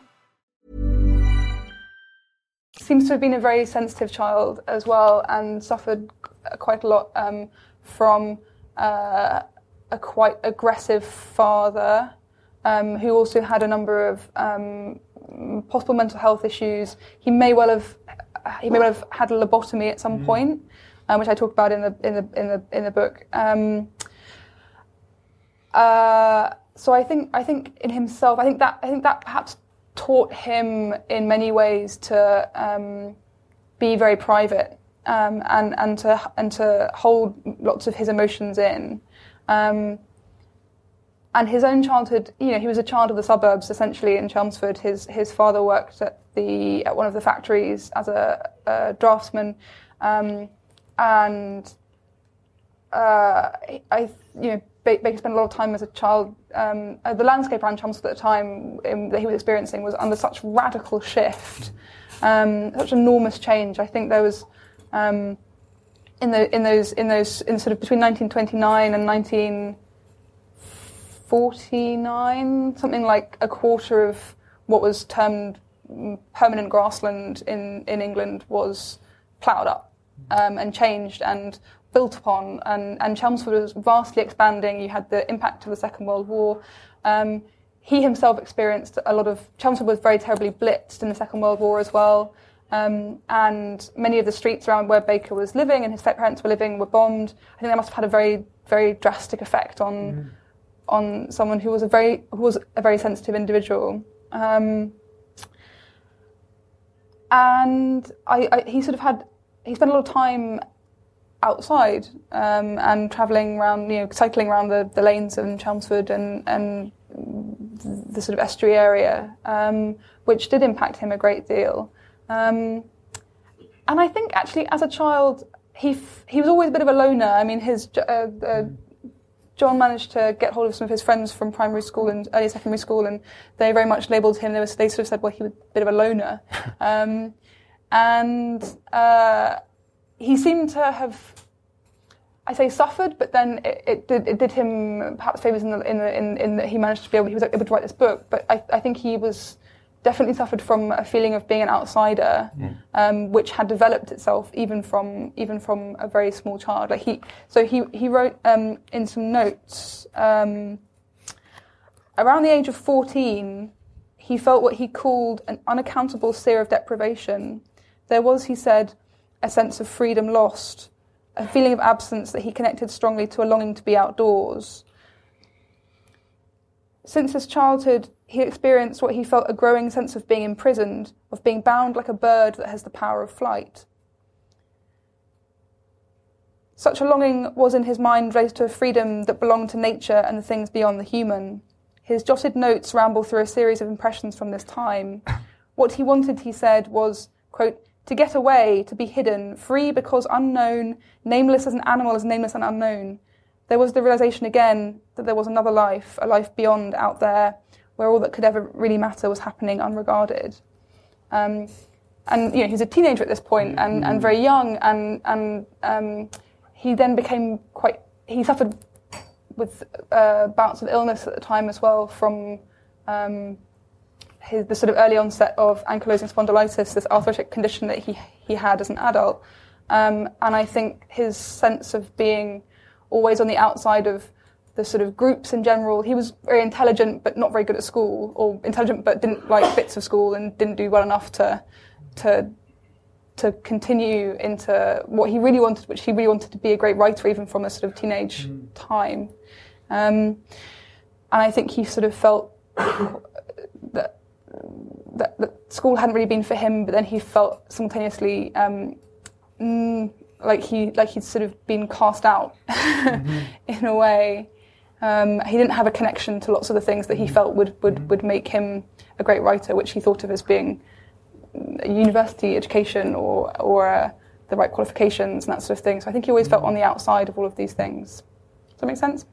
Seems to have been a very sensitive child as well, and suffered quite a lot from a quite aggressive father, who also had a number of possible mental health issues. He may well have had a lobotomy at some point, which I talk about in the book. So I think in himself, I think that perhaps taught him in many ways to be very private, and to hold lots of his emotions in. And his own childhood, he was a child of the suburbs essentially in Chelmsford. His father worked at one of the factories as a draftsman, Baker spent a lot of time as a child. The landscape around Chelmsford at the time that he was experiencing was under such radical shift, such enormous change. I think there was in between 1929 and 1949, something like a quarter of what was termed permanent grassland in England was ploughed up and changed and built upon, and Chelmsford was vastly expanding. You had the impact of the Second World War. He himself experienced a lot of... Chelmsford was very terribly blitzed in the Second World War as well, and many of the streets around where Baker was living and his parents were living were bombed. I think that must have had a very, very drastic effect on someone who was a very sensitive individual. He spent a lot of time outside, and travelling around, cycling around the lanes in Chelmsford and the sort of estuary area, which did impact him a great deal. And I think actually as a child, he was always a bit of a loner. I mean, John managed to get hold of some of his friends from primary school and early secondary school, and they very much labelled him. They sort of said, well, he was a bit of a loner. He seemed to have I say suffered, but then it did him perhaps favours in that he managed to be able, he was able to write this book. But I think he was definitely suffered from a feeling of being an outsider, which had developed itself even from a very small child. Like he wrote in some notes around the age of 14, he felt what he called an unaccountable sear of deprivation. There was, he said, a sense of freedom lost, a feeling of absence that he connected strongly to a longing to be outdoors. Since his childhood, he experienced what he felt a growing sense of being imprisoned, of being bound like a bird that has the power of flight. Such a longing was in his mind raised to a freedom that belonged to nature and the things beyond the human. His jotted notes ramble through a series of impressions from this time. What he wanted, he said, was, quote, to get away, to be hidden, free because unknown, nameless as an animal is nameless and unknown. There was the realisation again that there was another life, a life beyond out there, where all that could ever really matter was happening unregarded. And you know, he was a teenager at this point and very young, and he then became quite... He suffered with bouts of illness at the time as well from... the sort of early onset of ankylosing spondylitis, this arthritic condition that he had as an adult. And I think his sense of being always on the outside of the sort of groups in general, he was very intelligent but not very good at school, or intelligent but didn't like bits of school and didn't do well enough to continue into what he really wanted, which he really wanted to be a great writer even from a sort of teenage time. And I think he sort of felt that school hadn't really been for him, but then he felt simultaneously like he'd sort of been cast out in a way. He didn't have a connection to lots of the things that he felt would make him a great writer, which he thought of as being a university education or the right qualifications and that sort of thing. So I think he always felt on the outside of all of these things. Does that make sense?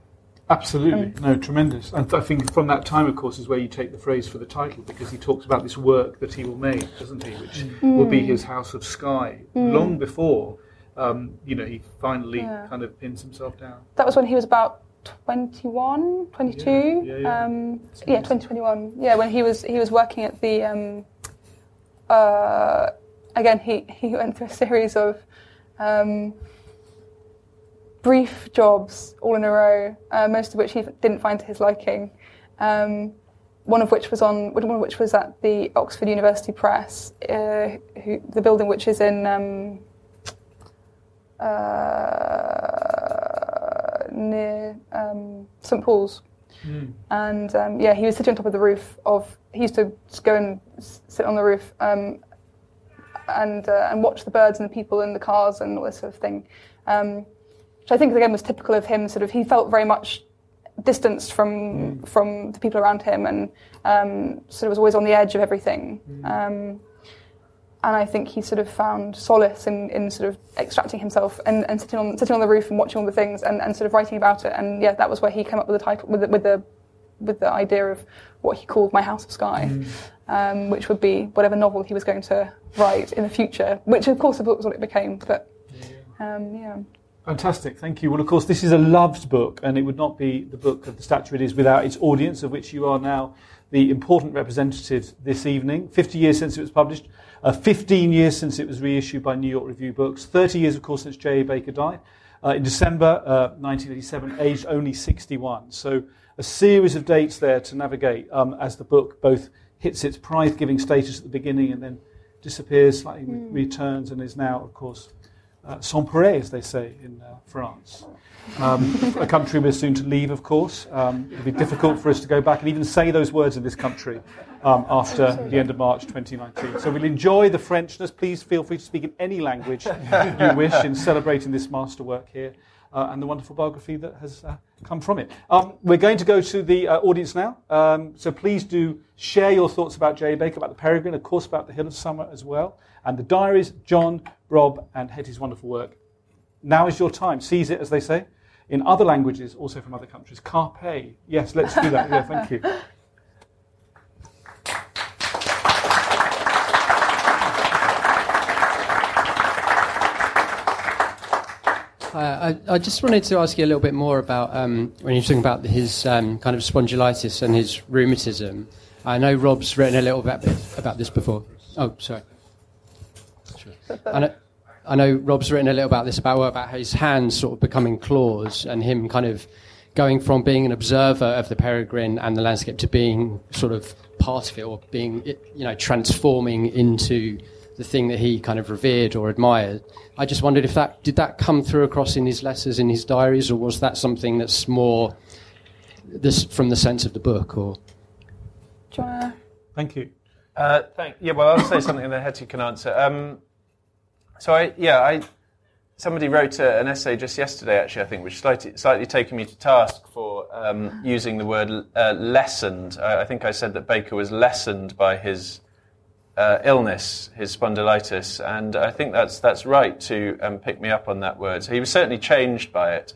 Absolutely. No, tremendous. And I think from that time, of course, is where you take the phrase for the title, because he talks about this work that he will make, doesn't he, which will be his house of Skye, long before, he finally kind of pins himself down. That was when he was about 21, 22? Yeah. 2021. Yeah, when he was working at the... again, he went through a series of... brief jobs all in a row, most of which he didn't find to his liking. One of which was at the Oxford University Press, the building which is in near St Paul's. And he was sitting on top of the roof of. He used to just go and sit on the roof and watch the birds and the people and the cars and all this sort of thing. Which I think again was typical of him. Sort of, he felt very much distanced from the people around him, and sort of was always on the edge of everything. And I think he sort of found solace in sort of extracting himself and sitting on the roof and watching all the things and sort of writing about it. And yeah, that was where he came up with the title with the idea of what he called My House of Skye, which would be whatever novel he was going to write in the future. Which of course the book was what it became, but yeah. Fantastic, thank you. Well, of course, this is a loved book, and it would not be the book of the stature it is without its audience, of which you are now the important representative this evening. 50 years since it was published, 15 years since it was reissued by New York Review Books, 30 years, of course, since J.A. Baker died. In December 1987, aged only 61. So a series of dates there to navigate as the book both hits its prize-giving status at the beginning and then disappears, slightly returns, and is now, of course... sans pareil, as they say in France. A country we're soon to leave, of course. It'll be difficult for us to go back and even say those words in this country after the end of March 2019. So we'll enjoy the Frenchness. Please feel free to speak in any language you wish in celebrating this masterwork here and the wonderful biography that has come from it. We're going to go to the audience now. So please do share your thoughts about J.A. Baker, about The Peregrine, of course about The Hill of Summer as well, and the diaries, John, Rob and Hetty's wonderful work. Now is your time. Seize it, as they say, in other languages, also from other countries. Carpe. Yes, let's do that. Yeah, thank you. I just wanted to ask you a little bit more about when you're talking about his kind of spondylitis and his rheumatism. I know Rob's written a little bit about this before. Oh, sorry. I know Rob's written a little about this about his hands sort of becoming claws and him kind of going from being an observer of the peregrine and the landscape to being sort of part of it, or being, you know, transforming into the thing that he kind of revered or admired. I just wondered if that did that come through across in his letters, in his diaries, or was that something that's more this from the sense of the book? Or thank you. Yeah, well, I'll say something and then Hetty can answer. Somebody wrote an essay just yesterday, actually, I think, which slightly taken me to task for using the word lessened. I think I said that Baker was lessened by his illness, his spondylitis, and I think that's right to pick me up on that word. So he was certainly changed by it,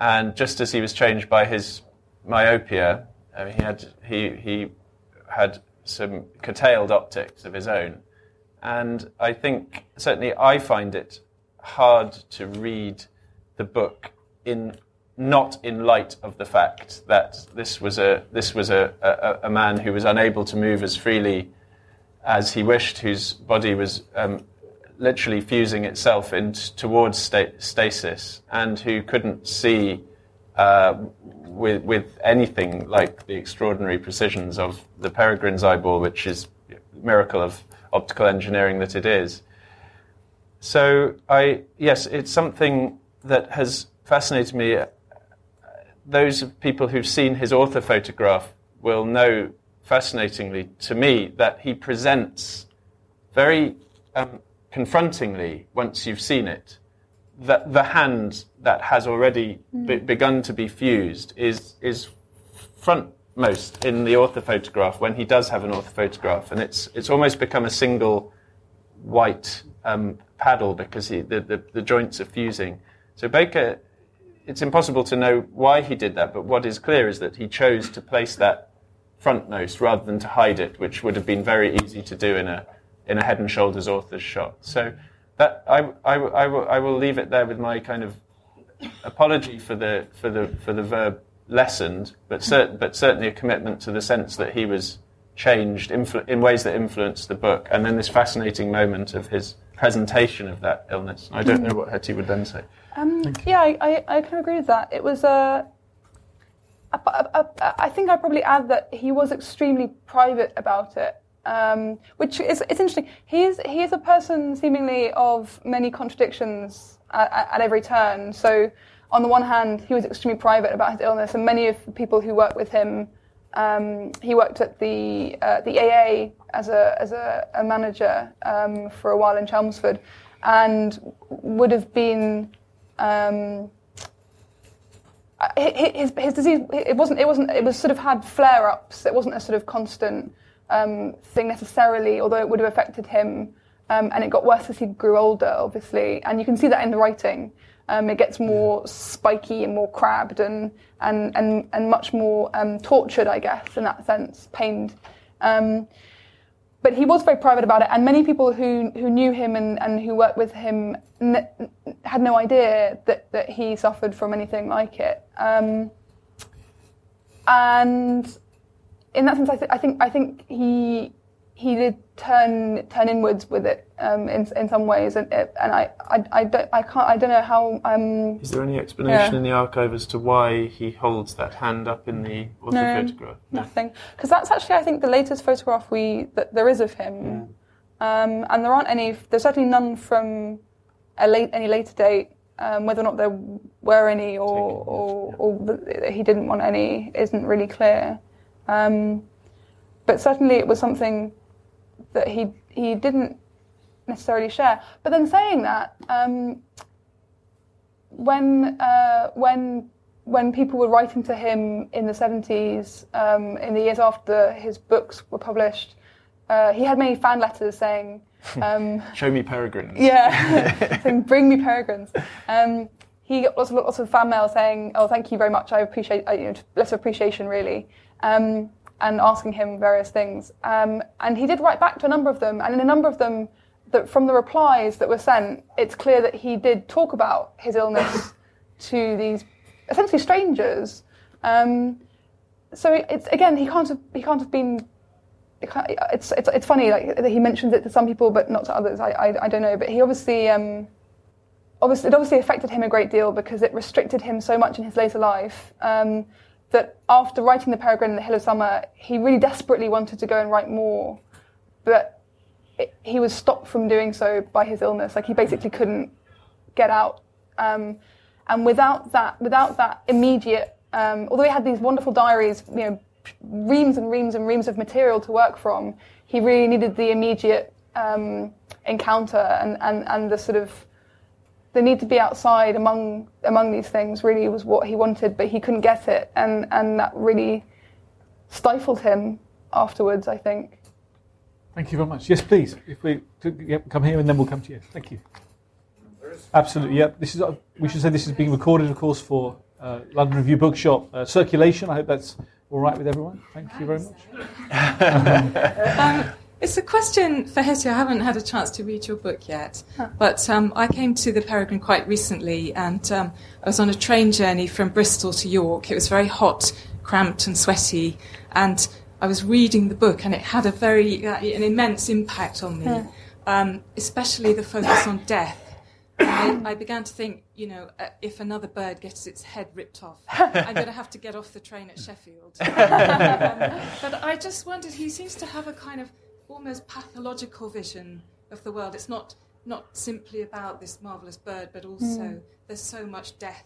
and just as he was changed by his myopia, I mean, he had some curtailed optics of his own, and I think certainly I find it hard to read the book not in light of the fact that this was a man who was unable to move as freely as he wished, whose body was literally fusing itself towards stasis, and who couldn't see with anything like the extraordinary precisions of the peregrine's eyeball, which is a miracle of optical engineering that it is. So, it's something that has fascinated me. Those people who've seen his author photograph will know, fascinatingly to me, that he presents very confrontingly, once you've seen it, that the hand that has already begun to be fused is frontmost in the author photograph, when he does have an author photograph, and it's almost become a single white paddle, because the joints are fusing. So Baker, it's impossible to know why he did that, but what is clear is that he chose to place that frontmost rather than to hide it, which would have been very easy to do in a head and shoulders author's shot. So that I will leave it there with my kind of apology for the verb lessened, but certainly a commitment to the sense that he was changed in ways that influenced the book, and then this fascinating moment of his presentation of that illness. I don't know what Hetty would then say. I kind of agree with that. It was I think I'd probably add that he was extremely private about it, which is it's interesting. He is a person seemingly of many contradictions at every turn. So on the one hand, he was extremely private about his illness, and many of the people who worked with him. He worked at the AA as a manager for a while in Chelmsford, and would have been his disease. It was sort of had flare-ups. It wasn't a sort of constant thing necessarily, although it would have affected him. And it got worse as he grew older, obviously, and you can see that in the writing. It gets more spiky and more crabbed and much more tortured, I guess, in that sense, pained. But he was very private about it, and many people who knew him and who worked with him had no idea that he suffered from anything like it. And in that sense, I think he did turn inwards with it in some ways, and I don't know how. Is there any explanation in the archive as to why he holds that hand up in the author photograph? No, nothing, because that's actually I think the latest photograph that there is of him, and there aren't any. There's certainly none from any later date. Whether or not there were any, or he didn't want any, isn't really clear. But certainly it was something that he didn't necessarily share. But then saying that, when people were writing to him in the 70s, in the years after his books were published, he had many fan letters saying... show me peregrines. Yeah, saying, bring me peregrines. He got lots of fan mail saying, oh, thank you very much, I appreciate... letter of appreciation, really. And asking him various things. And he did write back to a number of them, and in a number of them, that from the replies that were sent, it's clear that he did talk about his illness to these essentially strangers. So it's again, he can't have been. It's funny, like, that he mentions it to some people but not to others. I don't know, but he obviously it affected him a great deal because it restricted him so much in his later life. That after writing The Peregrine and The Hill of Summer, he really desperately wanted to go and write more, but he was stopped from doing so by his illness. Like, he basically couldn't get out, and without that immediate. Although he had these wonderful diaries, you know, reams and reams and reams of material to work from, he really needed the immediate encounter and the sort of the need to be outside among these things. Really was what he wanted, but he couldn't get it, and that really stifled him afterwards, I think. Thank you very much. Yes, please. If we come here, and then we'll come to you. Thank you. Absolutely. Yep. This is. We should say this is being recorded, of course, for. London Review Bookshop circulation. I hope that's all right with everyone. Thank you very much. It's a question for Hetty. I haven't had a chance to read your book yet, but I came to The Peregrine quite recently, and I was on a train journey from Bristol to York. It was very hot, cramped and sweaty, and I was reading the book, and it had a very an immense impact on me, especially the focus on death. I began to think, you know, if another bird gets its head ripped off, I'm going to have to get off the train at Sheffield. But I just wondered, he seems to have a kind of almost pathological vision of the world. It's not simply about this marvellous bird, but also there's so much death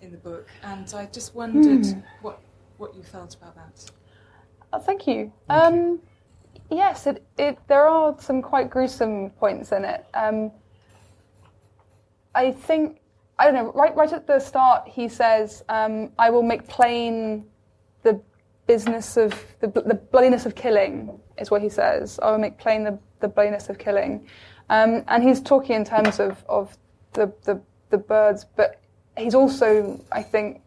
in the book. And I just wondered what you felt about that. Thank you. Yes, there are some quite gruesome points in it. I think, I don't know, right at the start he says, I will make plain the business of, the bloodiness of killing, is what he says. I will make plain the bloodiness of killing. And he's talking in terms of the birds, but he's also, I think,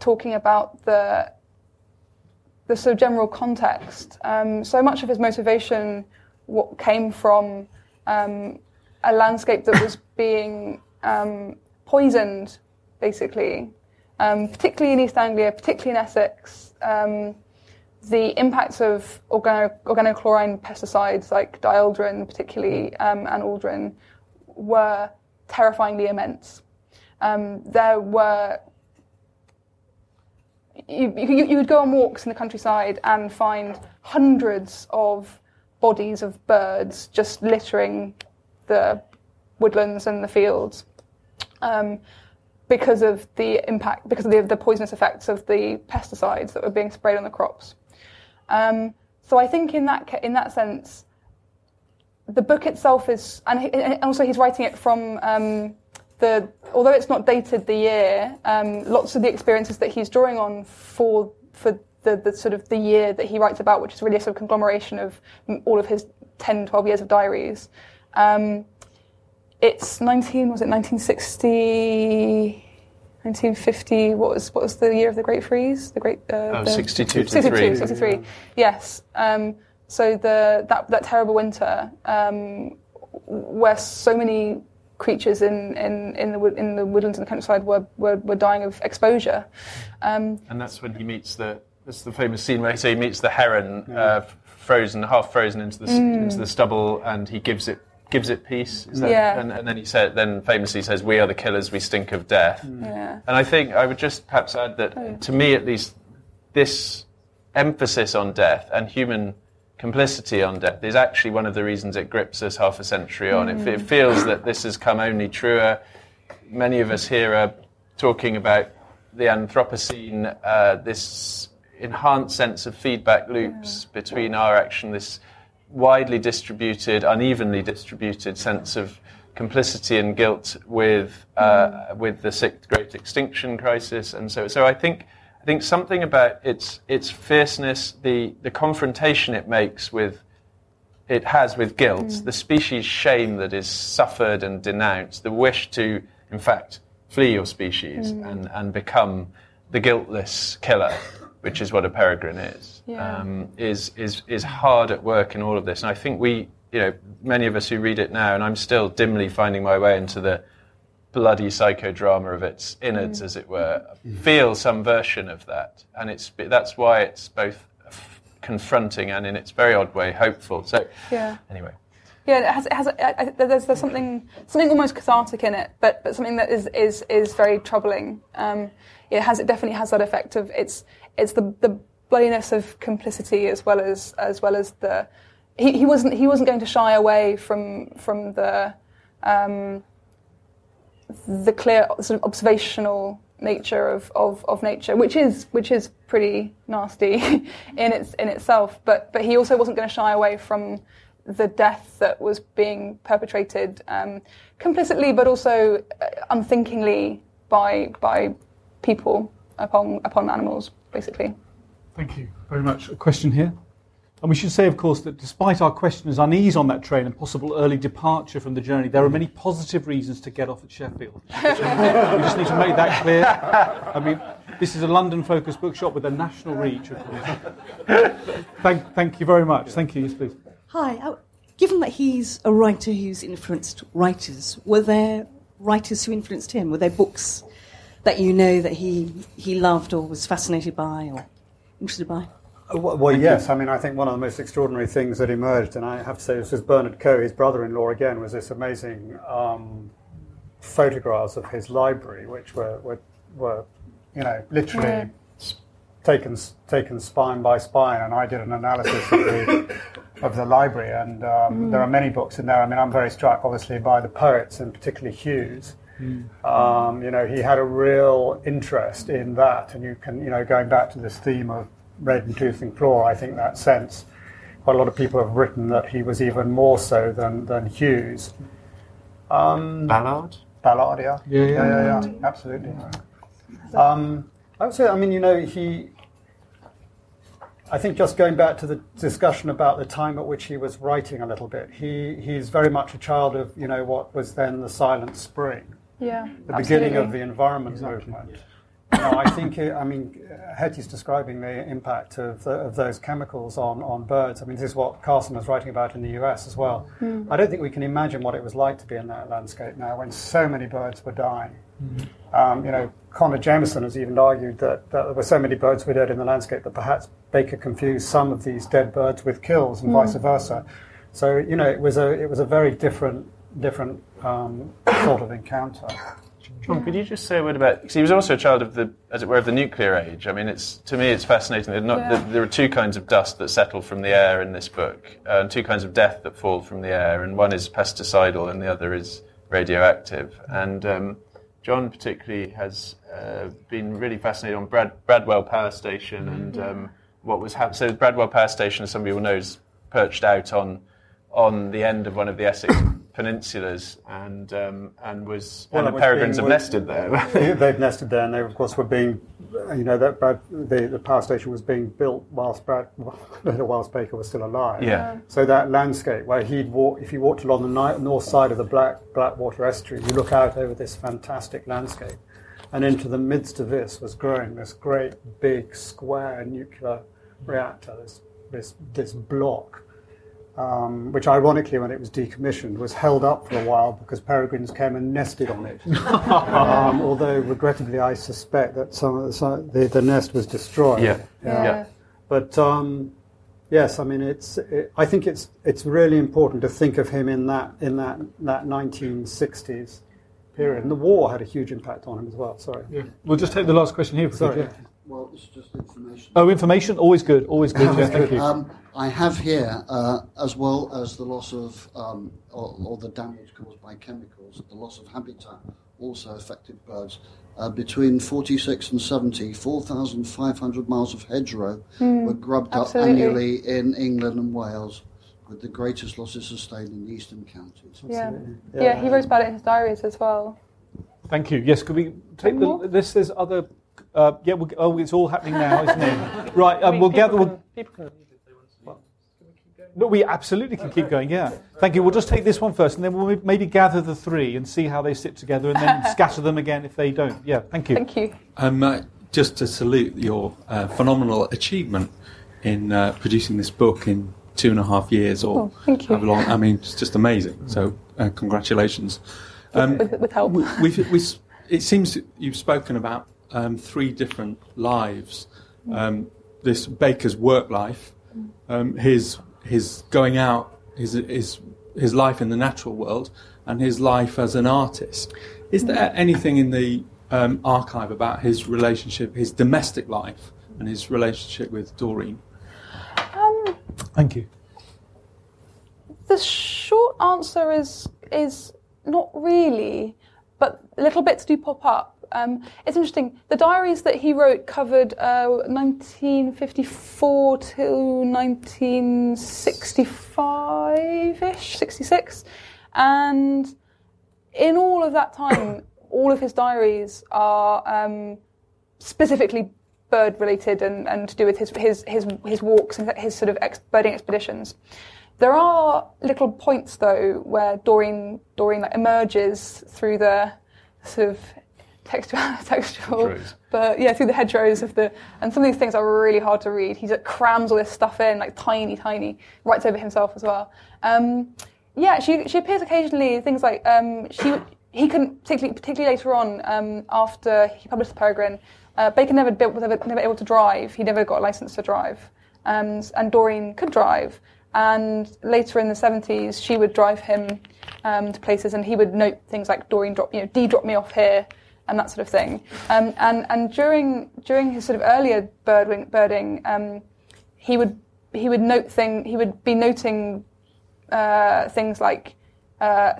talking about the sort of general context. So much of his motivation came from a landscape that was being poisoned, basically, particularly in East Anglia, particularly in Essex. The impacts of organochlorine pesticides like dieldrin, particularly, and aldrin, were terrifyingly immense. There were... You would go on walks in the countryside and find hundreds of bodies of birds just littering the woodlands and the fields, because of the impact, because of the poisonous effects of the pesticides that were being sprayed on the crops. So I think in that sense, the book itself is, and also he's writing it from although it's not dated the year, lots of the experiences that he's drawing on for the sort of the year that he writes about, which is really a sort of conglomeration of all of his 10, 12 years of diaries. It's 1950, what was the year of the Great Freeze? 62 to 63. 63, yes. So that terrible winter, where so many creatures in the woodlands and the countryside were dying of exposure. And that's when he meets that's the famous scene where he meets the heron, frozen, half frozen into the stubble, and he gives it peace, is that? Yeah. And then he said, famously says, "We are the killers, we stink of death." Yeah. And I think I would just perhaps add that, to me at least, this emphasis on death and human complicity on death is actually one of the reasons it grips us half a century on. It feels that this has come only truer. Many of us here are talking about the Anthropocene, this enhanced sense of feedback loops between our action, this widely distributed, unevenly distributed sense of complicity and guilt with the sixth Great Extinction crisis, and so I think something about its fierceness, the confrontation it has with guilt, the species shame that is suffered and denounced, the wish to in fact flee your species and become the guiltless killer, which is what a peregrine is, is hard at work in all of this. And I think we you know, many of us who read it now, and I'm still dimly finding my way into the bloody psychodrama of its innards, as it were, feel some version of that. And that's why it's both confronting and, in its very odd way, hopeful. So, anyway. Yeah, there's something almost cathartic in it, but something that is very troubling. It definitely has that effect of it's the bloodiness of complicity as well as the he wasn't going to shy away from the clear sort of observational nature of nature, which is pretty nasty in itself. But he also wasn't going to shy away from the death that was being perpetrated complicitly, but also unthinkingly by people upon animals, basically. Thank you very much. A question here. And we should say, of course, that despite our questioners' unease on that train and possible early departure from the journey, there are many positive reasons to get off at Sheffield. We just need to make that clear. I mean, this is a London-focused bookshop with a national reach, of course. Thank you very much. Thank you. Yes, please. Hi. Given that he's a writer who's influenced writers, were there writers who influenced him? Were there books that you know that he loved or was fascinated by or interested by? Well, yes. I mean, I think one of the most extraordinary things that emerged, and I have to say this was Bernard Coe, his brother-in-law again, was this amazing photographs of his library, which were you know, literally taken spine by spine. And I did an analysis of the library, and there are many books in there. I mean, I'm very struck, obviously, by the poets, and particularly Hughes. You know, he had a real interest in that, and you can, you know, going back to this theme of red in tooth and claw, I think that sense, quite a lot of people have written that he was even more so than Hughes. Ballard, yeah. Yeah. Absolutely. Yeah. I would say, I mean, you know, I think just going back to the discussion about the time at which he was writing a little bit, he's very much a child of, you know, what was then the silent spring. Yeah, the beginning of the environment movement. Yeah. No, I think, Hetty's describing the impact of those chemicals on birds. I mean, this is what Carson was writing about in the US as well. I don't think we can imagine what it was like to be in that landscape now when so many birds were dying. You know, Connor Jameson has even argued that there were so many birds were dead in the landscape that perhaps Baker confused some of these dead birds with kills and vice versa. So, you know, it was a very different sort of encounter. John, could you just say a word about? Because he was also a child of the, as it were, of the nuclear age. I mean, it's fascinating. There are two kinds of dust that settle from the air in this book, and two kinds of death that fall from the air. And one is pesticidal, and the other is radioactive. And John particularly has been really fascinated on Bradwell Power Station and what was happening. So Bradwell Power Station, as some people know, is perched out on the end of one of the Essex peninsulas, and the peregrines have nested there. They've nested there, and they of course were being, you know, that the power station was being built whilst Baker was still alive. Yeah. So that landscape where if you walked along the north side of the Blackwater Estuary, you look out over this fantastic landscape, and into the midst of this was growing this great big square nuclear reactor, this block. Which ironically, when it was decommissioned, was held up for a while because peregrines came and nested on it. Although, regrettably, I suspect that the nest was destroyed. Yeah. But yes, I mean, I think it's really important to think of him in that 1960s period, and the war had a huge impact on him as well. Sorry. Yeah. We'll just take the last question here. Sorry. Well, it's just information. Oh, information? Always good. Yeah, thank you. I have here, as well as the loss of, or the damage caused by chemicals, the loss of habitat also affected birds. Between 46 and 70, 4,500 miles of hedgerow were grubbed up annually in England and Wales, with the greatest losses sustained in the eastern counties. Yeah. Yeah, he wrote about it in his diaries as well. Thank you. Yes, could we take this? There's other... it's all happening now, isn't it? Right, we'll gather... people can leave if they want to. Well, can we keep going? No, we absolutely can keep going, yeah. Thank you. We'll just take this one first, and then we'll maybe gather the three and see how they sit together, and then scatter them again if they don't. Yeah, thank you. Thank you. Just to salute your phenomenal achievement in producing this book in 2.5 years or however long. I mean, it's just amazing. So congratulations. With help. It seems you've spoken about three different lives. This Baker's work life, his going out, his life in the natural world, and his life as an artist. Is there anything in the archive about his relationship, his domestic life, and his relationship with Doreen? Thank you. The short answer is not really, but little bits do pop up. It's interesting. The diaries that he wrote covered 1954 till 1965-ish, 66. And in all of that time, all of his diaries are specifically bird-related and to do with his walks and his sort of birding expeditions. There are little points, though, where Doreen like, emerges through the sort of textual, but yeah, through the hedgerows and some of these things are really hard to read. He just crams all this stuff in, like tiny, writes over himself as well. She appears occasionally. Things like he couldn't particularly later on after he published The Peregrine, Baker was never able to drive. He never got a license to drive, and Doreen could drive. And later in the 70s, she would drive him to places, and he would note things like Doreen dropped me off here. And that sort of thing. And during his sort of earlier birding, he would be noting things like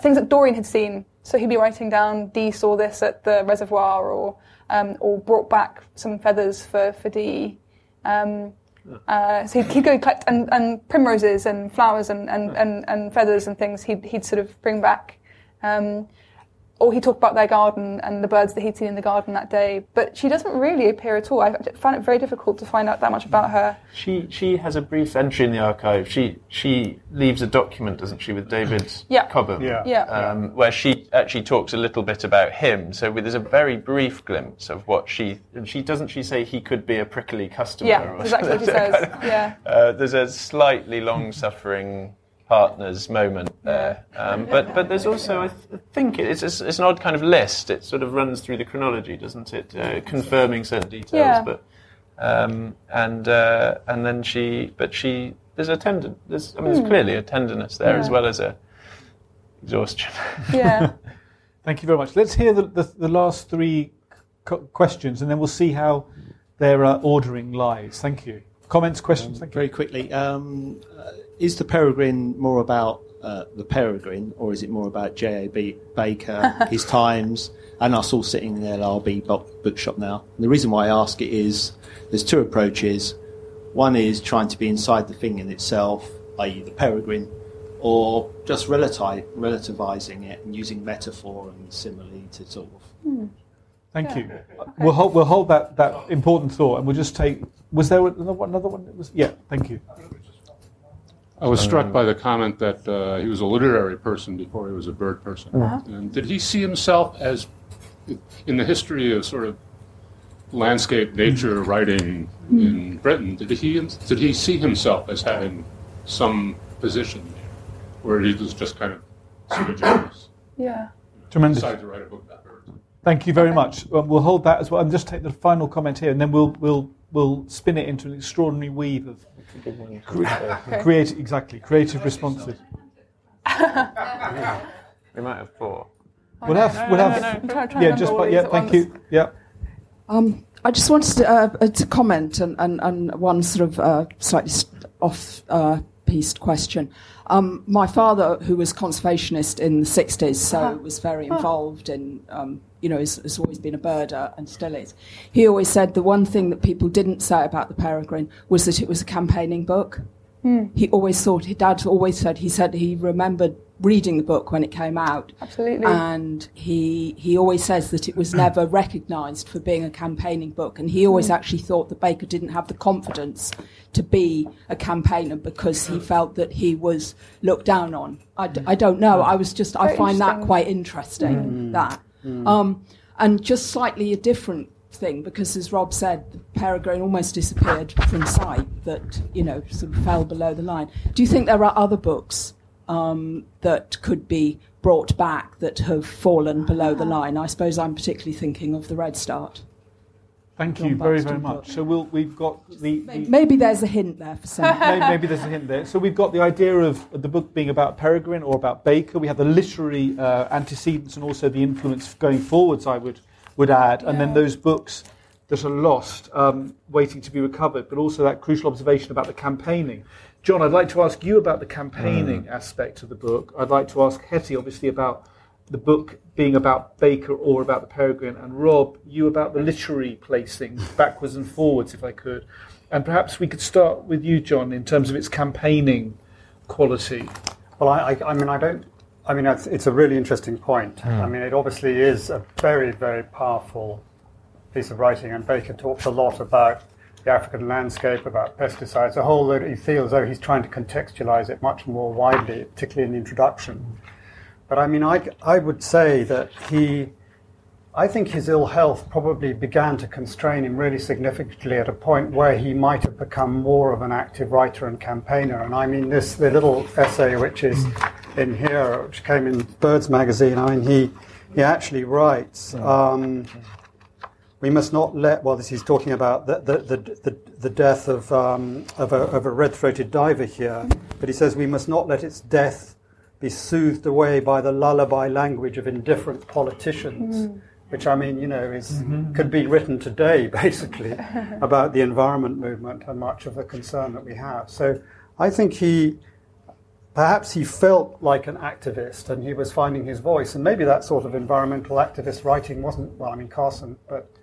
things that Doreen had seen. So he'd be writing down, Dee saw this at the reservoir, or brought back some feathers for Dee. So he'd go collect and primroses and flowers and feathers and things. He'd sort of bring back. Or he talked about their garden and the birds that he'd seen in the garden that day. But she doesn't really appear at all. I found it very difficult to find out that much about her. She has a brief entry in the archive. She leaves a document, doesn't she, with David Cobham, where she actually talks a little bit about him. So there's a very brief glimpse of what she... And she say he could be a prickly customer? Yeah, exactly what she says. There's a slightly long-suffering... partners moment there, but there's also I think it's an odd kind of list. It sort of runs through the chronology, doesn't it? Confirming certain details, but and then she there's clearly a tenderness there as well as a exhaustion. Yeah. Thank you very much. Let's hear the last three questions, and then we'll see how their ordering lies. Thank you. Comments, questions? Thank you. Very quickly. Is The Peregrine more about The Peregrine, or is it more about J.A. Baker, his times, and us all sitting in the LRB bookshop now? And the reason why I ask it is there's two approaches. One is trying to be inside the thing in itself, i.e. The Peregrine, or just relativising it and using metaphor and simile to sort of... Thank you. Okay. We'll hold that important thought, and we'll just take... Was there another one? Thank you. I was struck by the comment that he was a literary person before he was a bird person. Mm-hmm. And did he see himself as, in the history of sort of landscape nature writing in Britain, did he see himself as having some position there, or he was just kind of sort of generous? Tremendous. Decided to write a book about birds. Thank you very much. We'll hold that as well, and just take the final comment here, and then we'll spin it into an extraordinary weave of creative responses. We might have four. Thank you. Yeah. I just wanted to comment and one sort of slightly off pieced question. My father, who was conservationist in the 60s, so was very involved in, has always been a birder and still is. He always said the one thing that people didn't say about The Peregrine was that it was a campaigning book. He always thought, his dad always said, he said he remembered reading the book when it came out. Absolutely. And he always says that it was never recognised for being a campaigning book. And he always actually thought that Baker didn't have the confidence to be a campaigner because he felt that he was looked down on. I don't know. I find that quite interesting. And just slightly a different thing, because as Rob said, the Peregrine almost disappeared from sight, that, you know, sort of fell below the line. Do you think there are other books that could be brought back that have fallen below the line? I suppose I'm particularly thinking of The Red Start. Thank you very, very much. So we've got the... Maybe there's a hint there for some. Maybe there's a hint there. So we've got the idea of the book being about Peregrine or about Baker. We have the literary antecedents and also the influence going forwards, I would add. And then those books that are lost, waiting to be recovered, but also that crucial observation about the campaigning. John, I'd like to ask you about the campaigning aspect of the book. I'd like to ask Hetty, obviously, about the book being about Baker or about the Peregrine, and Rob, you about the literary placing, backwards and forwards, if I could. And perhaps we could start with you, John, in terms of its campaigning quality. Well, it's a really interesting point. Mm. I mean, it obviously is a very, very powerful piece of writing, and Baker talks a lot about the African landscape, about pesticides, a whole load. He feels though he's trying to contextualize it much more widely, particularly in the introduction. But I mean, I would say that I think his ill health probably began to constrain him really significantly at a point where he might have become more of an active writer and campaigner. And I mean, the little essay which is in here, which came in Birds magazine, I mean, he actually writes, we must not let, he's talking about the death of a red-throated diver here, but he says, we must not let its death be soothed away by the lullaby language of indifferent politicians, which I mean, you know, could be written today, basically, about the environment movement and much of the concern that we have. So I think perhaps he felt like an activist and he was finding his voice, and maybe that sort of environmental activist writing wasn't, Carson, but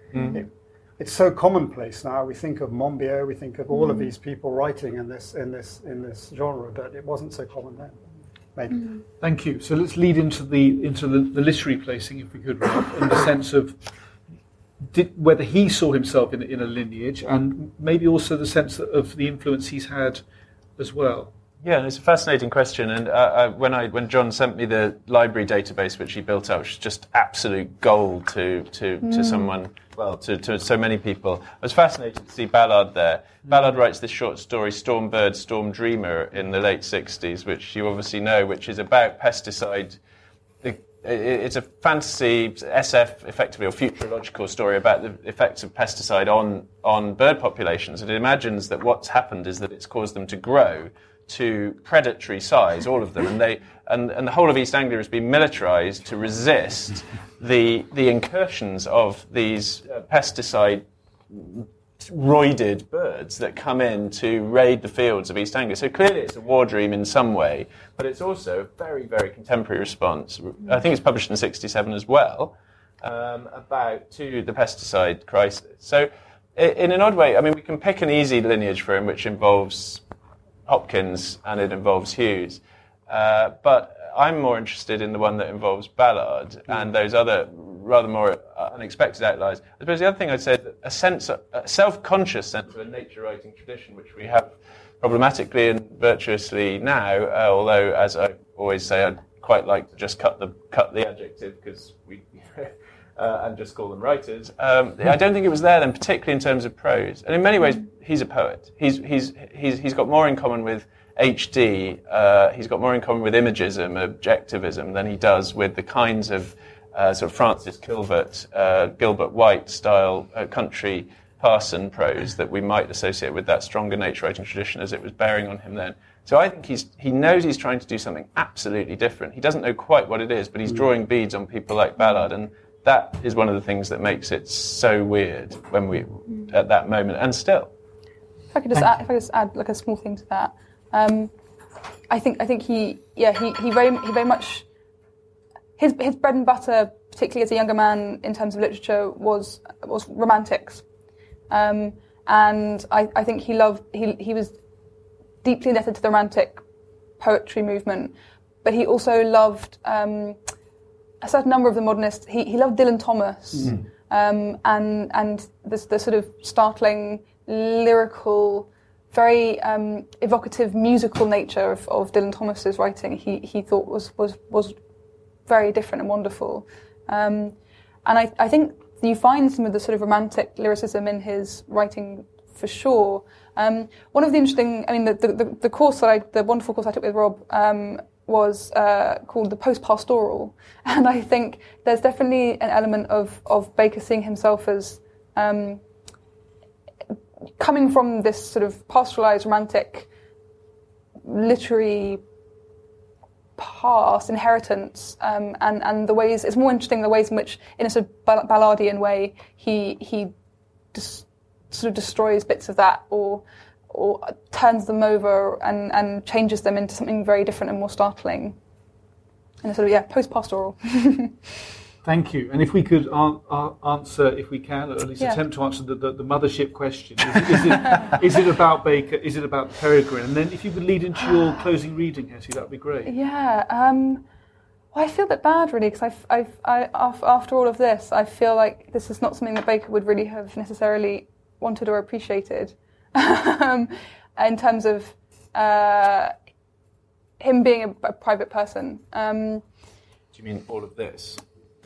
it's so commonplace now. We think of Monbiot, we think of all of these people writing in this genre, but it wasn't so common then. Maybe. Thank you. So let's lead into the literary placing, if we could, Rob, in the sense of whether he saw himself in a lineage, and maybe also the sense of the influence he's had as well. Yeah, and it's a fascinating question. And when John sent me the library database which he built up, which was just absolute gold to someone, to so many people, I was fascinated to see Ballard there. Ballard writes this short story, Storm Bird, Storm Dreamer, in the late 60s, which you obviously know, which is about pesticide. It's a fantasy, SF, effectively, or futurological story about the effects of pesticide on bird populations. And it imagines that what's happened is that it's caused them to grow to predatory size, all of them, and the whole of East Anglia has been militarised to resist the incursions of these pesticide-roided birds that come in to raid the fields of East Anglia. So clearly it's a war dream in some way, but it's also a very, very contemporary response. I think it's published in 67 as well, to the pesticide crisis. So in an odd way, I mean, we can pick an easy lineage for him, which involves Hopkins and it involves Hughes, but I'm more interested in the one that involves Ballard and those other rather more unexpected outliers. I suppose the other thing I'd say is that a self-conscious sense of a nature writing tradition, which we have problematically and virtuously now, although, as I always say, I'd quite like to just cut the adjective because we and just call them writers. I don't think it was there then, particularly in terms of prose. And in many ways, he's a poet. He's got more in common with HD. He's got more in common with imagism, objectivism, than he does with the kinds of sort of Francis Kilvert, Gilbert White style country parson prose that we might associate with that stronger nature writing tradition as it was bearing on him then. So I think he knows he's trying to do something absolutely different. He doesn't know quite what it is, but he's drawing beads on people like Ballard, and that is one of the things that makes it so weird when we at that moment and still. If I could just add like a small thing to that, I think he very much his bread and butter, particularly as a younger man in terms of literature, was romantics, and I think he was deeply indebted to the romantic poetry movement, but he also loved a certain number of the modernists. He loved Dylan Thomas, and the sort of startling, lyrical, very evocative musical nature of Dylan Thomas's writing. He thought was very different and wonderful, and I think you find some of the sort of romantic lyricism in his writing for sure. One of the interesting, the course that the wonderful course I took with Rob was called the post-pastoral, and I think there's definitely an element of Baker seeing himself as coming from this sort of pastoralised, romantic, literary past inheritance, and the ways it's more interesting the ways in which, in a sort of Ballardian way, he destroys bits of that or turns them over and changes them into something very different and more startling. And sort of post-pastoral. Thank you. And if we could answer, if we can, or at least attempt to answer the mothership question. Is it about Baker? Is it about the Peregrine? And then if you could lead into your closing reading, Hetty, that would be great. Yeah. I feel a bit bad, really, because after all of this, I feel like this is not something that Baker would really have necessarily wanted or appreciated in terms of him being a private person. Do you mean all of this?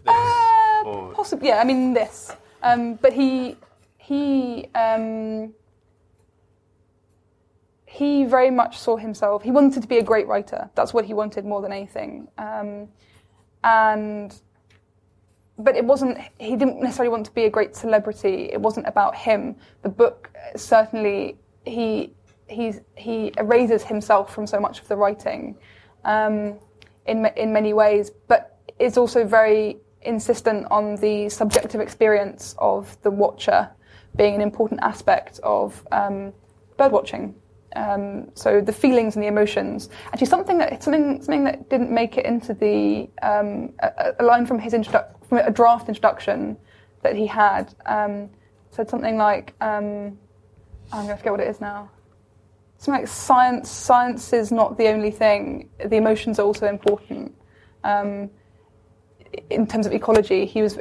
Possibly, yeah. I mean this, but he very much saw himself. He wanted to be a great writer. That's what he wanted more than anything. But it wasn't. He didn't necessarily want to be a great celebrity. It wasn't about him. The book certainly he erases himself from so much of the writing, in many ways, but is also very insistent on the subjective experience of the watcher being an important aspect of bird watching. So the feelings and the emotions. Actually, something that didn't make it into the a line from his from a draft introduction that he had said something like I'm going to forget what it is now. Something like science is not the only thing. The emotions are also important. In terms of ecology, he was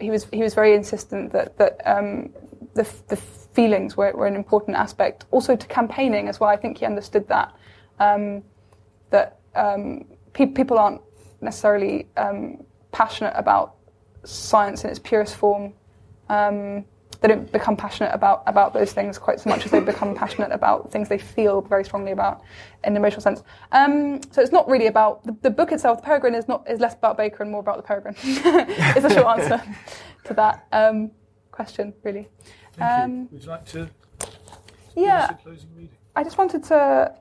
very insistent that the feelings were an important aspect, also to campaigning as well. I think he understood that people aren't necessarily passionate about science in its purest form. They don't become passionate about those things quite so much as they become passionate about things they feel very strongly about in an emotional sense. So it's not really about the book itself. The Peregrine is less about Baker and more about the Peregrine. It's a short answer to that question, really. Thank you. Would you like to give us a closing reading? I just wanted to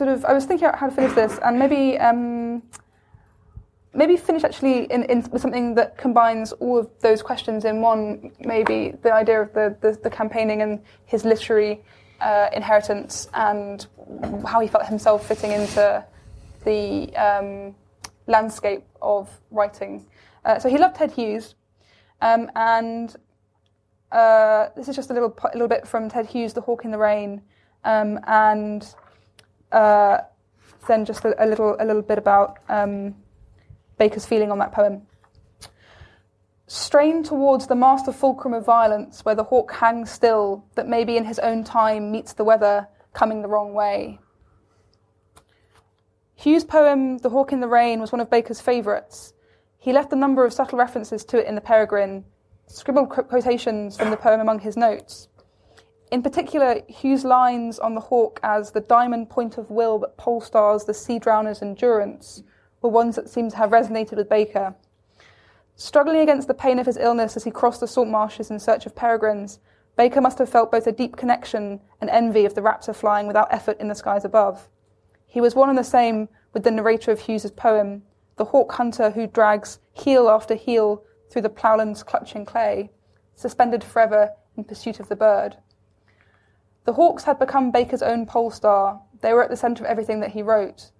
I was thinking about how to finish this, and maybe finish actually with something that combines all of those questions in one. Maybe the idea of the campaigning and his literary inheritance, and how he felt himself fitting into the landscape of writing. So he loved Ted Hughes, and this is just a little bit from Ted Hughes, The Hawk in the Rain, and then just a little bit about Baker's feeling on that poem. Strain towards the master fulcrum of violence, where the hawk hangs still, that maybe in his own time meets the weather coming the wrong way. Hughes' poem, The Hawk in the Rain, was one of Baker's favourites. He left a number of subtle references to it in The Peregrine, scribbled quotations from the poem among his notes. In particular, Hughes' lines on the hawk as the diamond point of will that pole stars the sea drowner's endurance were ones that seemed to have resonated with Baker. Struggling against the pain of his illness as he crossed the salt marshes in search of peregrines, Baker must have felt both a deep connection and envy of the raptor flying without effort in the skies above. He was one and the same with the narrator of Hughes's poem, the hawk hunter who drags heel after heel through the ploughlands clutching clay, suspended forever in pursuit of the bird. The hawks had become Baker's own pole star. They were at the centre of everything that he wrote.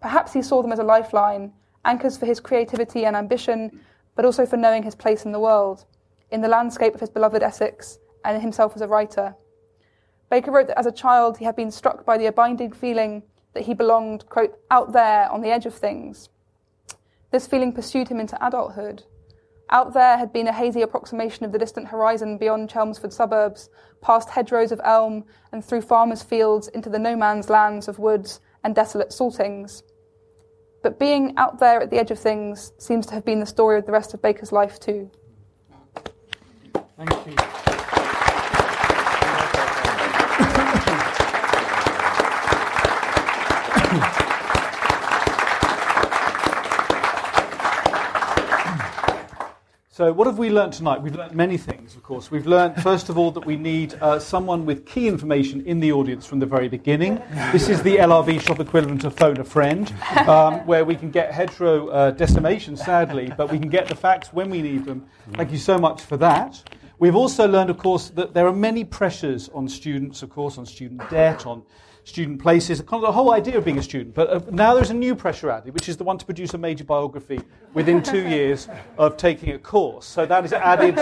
Perhaps he saw them as a lifeline, anchors for his creativity and ambition, but also for knowing his place in the world, in the landscape of his beloved Essex, and in himself as a writer. Baker wrote that as a child he had been struck by the abiding feeling that he belonged, quote, out there on the edge of things. This feeling pursued him into adulthood. Out there had been a hazy approximation of the distant horizon beyond Chelmsford suburbs, past hedgerows of elm, and through farmers' fields into the no-man's lands of woods and desolate saltings. But being out there at the edge of things seems to have been the story of the rest of Baker's life too. Thank you. So what have we learned tonight? We've learned many things, of course. We've learned, first of all, that we need someone with key information in the audience from the very beginning. This is the LRB shop equivalent of Phone a Friend, where we can get heterodecimation, sadly, but we can get the facts when we need them. Thank you so much for that. We've also learned, of course, that there are many pressures on students, of course, on student debt, on student places, kind of the whole idea of being a student. But now there's a new pressure added, which is the one to produce a major biography within 2 years of taking a course. So that is added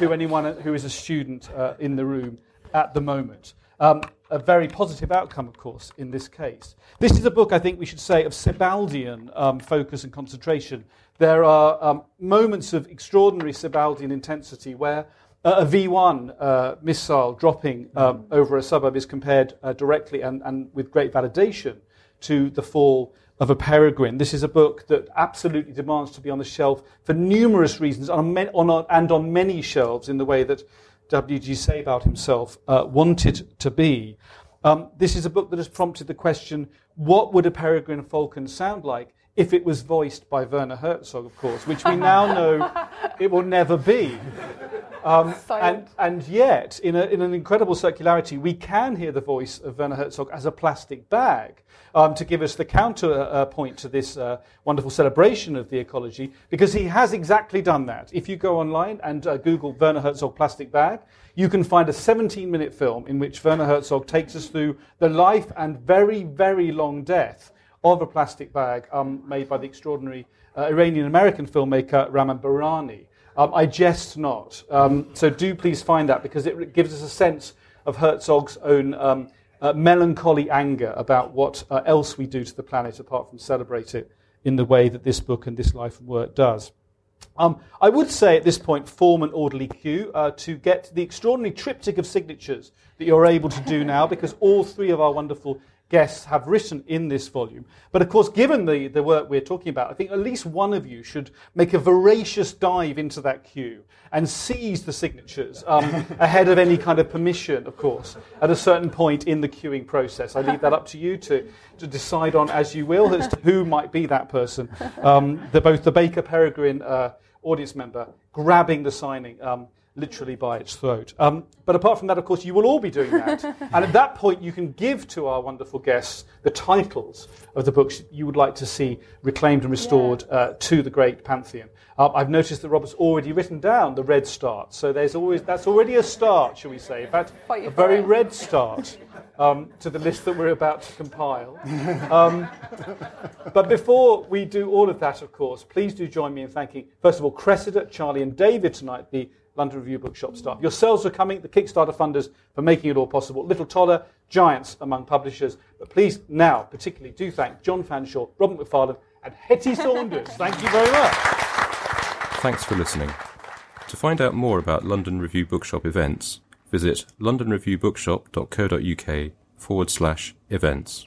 to anyone who is a student in the room at the moment. A very positive outcome, of course, in this case. This is a book, I think we should say, of Sebaldian focus and concentration. There are moments of extraordinary Sebaldian intensity where a V1 missile dropping over a suburb is compared directly and with great validation to the fall of a peregrine. This is a book that absolutely demands to be on the shelf for numerous reasons and on many shelves in the way that W.G. Sebald himself wanted to be. This is a book that has prompted the question, what would a peregrine falcon sound like if it was voiced by Werner Herzog, of course, which we now know it will never be. And yet, in an incredible circularity, we can hear the voice of Werner Herzog as a plastic bag to give us the counterpoint to this wonderful celebration of the ecology, because he has exactly done that. If you go online and Google Werner Herzog plastic bag, you can find a 17-minute film in which Werner Herzog takes us through the life and very, very long death of a plastic bag made by the extraordinary Iranian-American filmmaker Raman Barani. I jest not. So do please find that, because it gives us a sense of Herzog's own melancholy anger about what else we do to the planet apart from celebrate it in the way that this book and this life and work does. I would say at this point, form an orderly queue to get the extraordinary triptych of signatures that you're able to do now, because all three of our wonderful guests have written in this volume. But of course, given the work we're talking about, I think at least one of you should make a voracious dive into that queue and seize the signatures ahead of any kind of permission, of course, at a certain point in the queuing process. I leave that up to you to decide on as you will as to who might be that person. Both the Baker Peregrine audience member grabbing the signing literally by its throat. But apart from that, of course, you will all be doing that. And at that point, you can give to our wonderful guests the titles of the books you would like to see reclaimed and restored to the great pantheon. I've noticed that Robert's already written down The Red Start, so that's already a start, shall we say. In fact, a very red start to the list that we're about to compile. But before we do all of that, of course, please do join me in thanking, first of all, Cressida, Charlie and David tonight, the London Review Bookshop staff. Yourselves are coming, the Kickstarter funders, for making it all possible. Little Toller, giants among publishers. But please now particularly do thank John Fanshawe, Robert Macfarlane and Hetty Saunders. Thank you very much. Thanks for listening. To find out more about London Review Bookshop events, visit londonreviewbookshop.co.uk/events.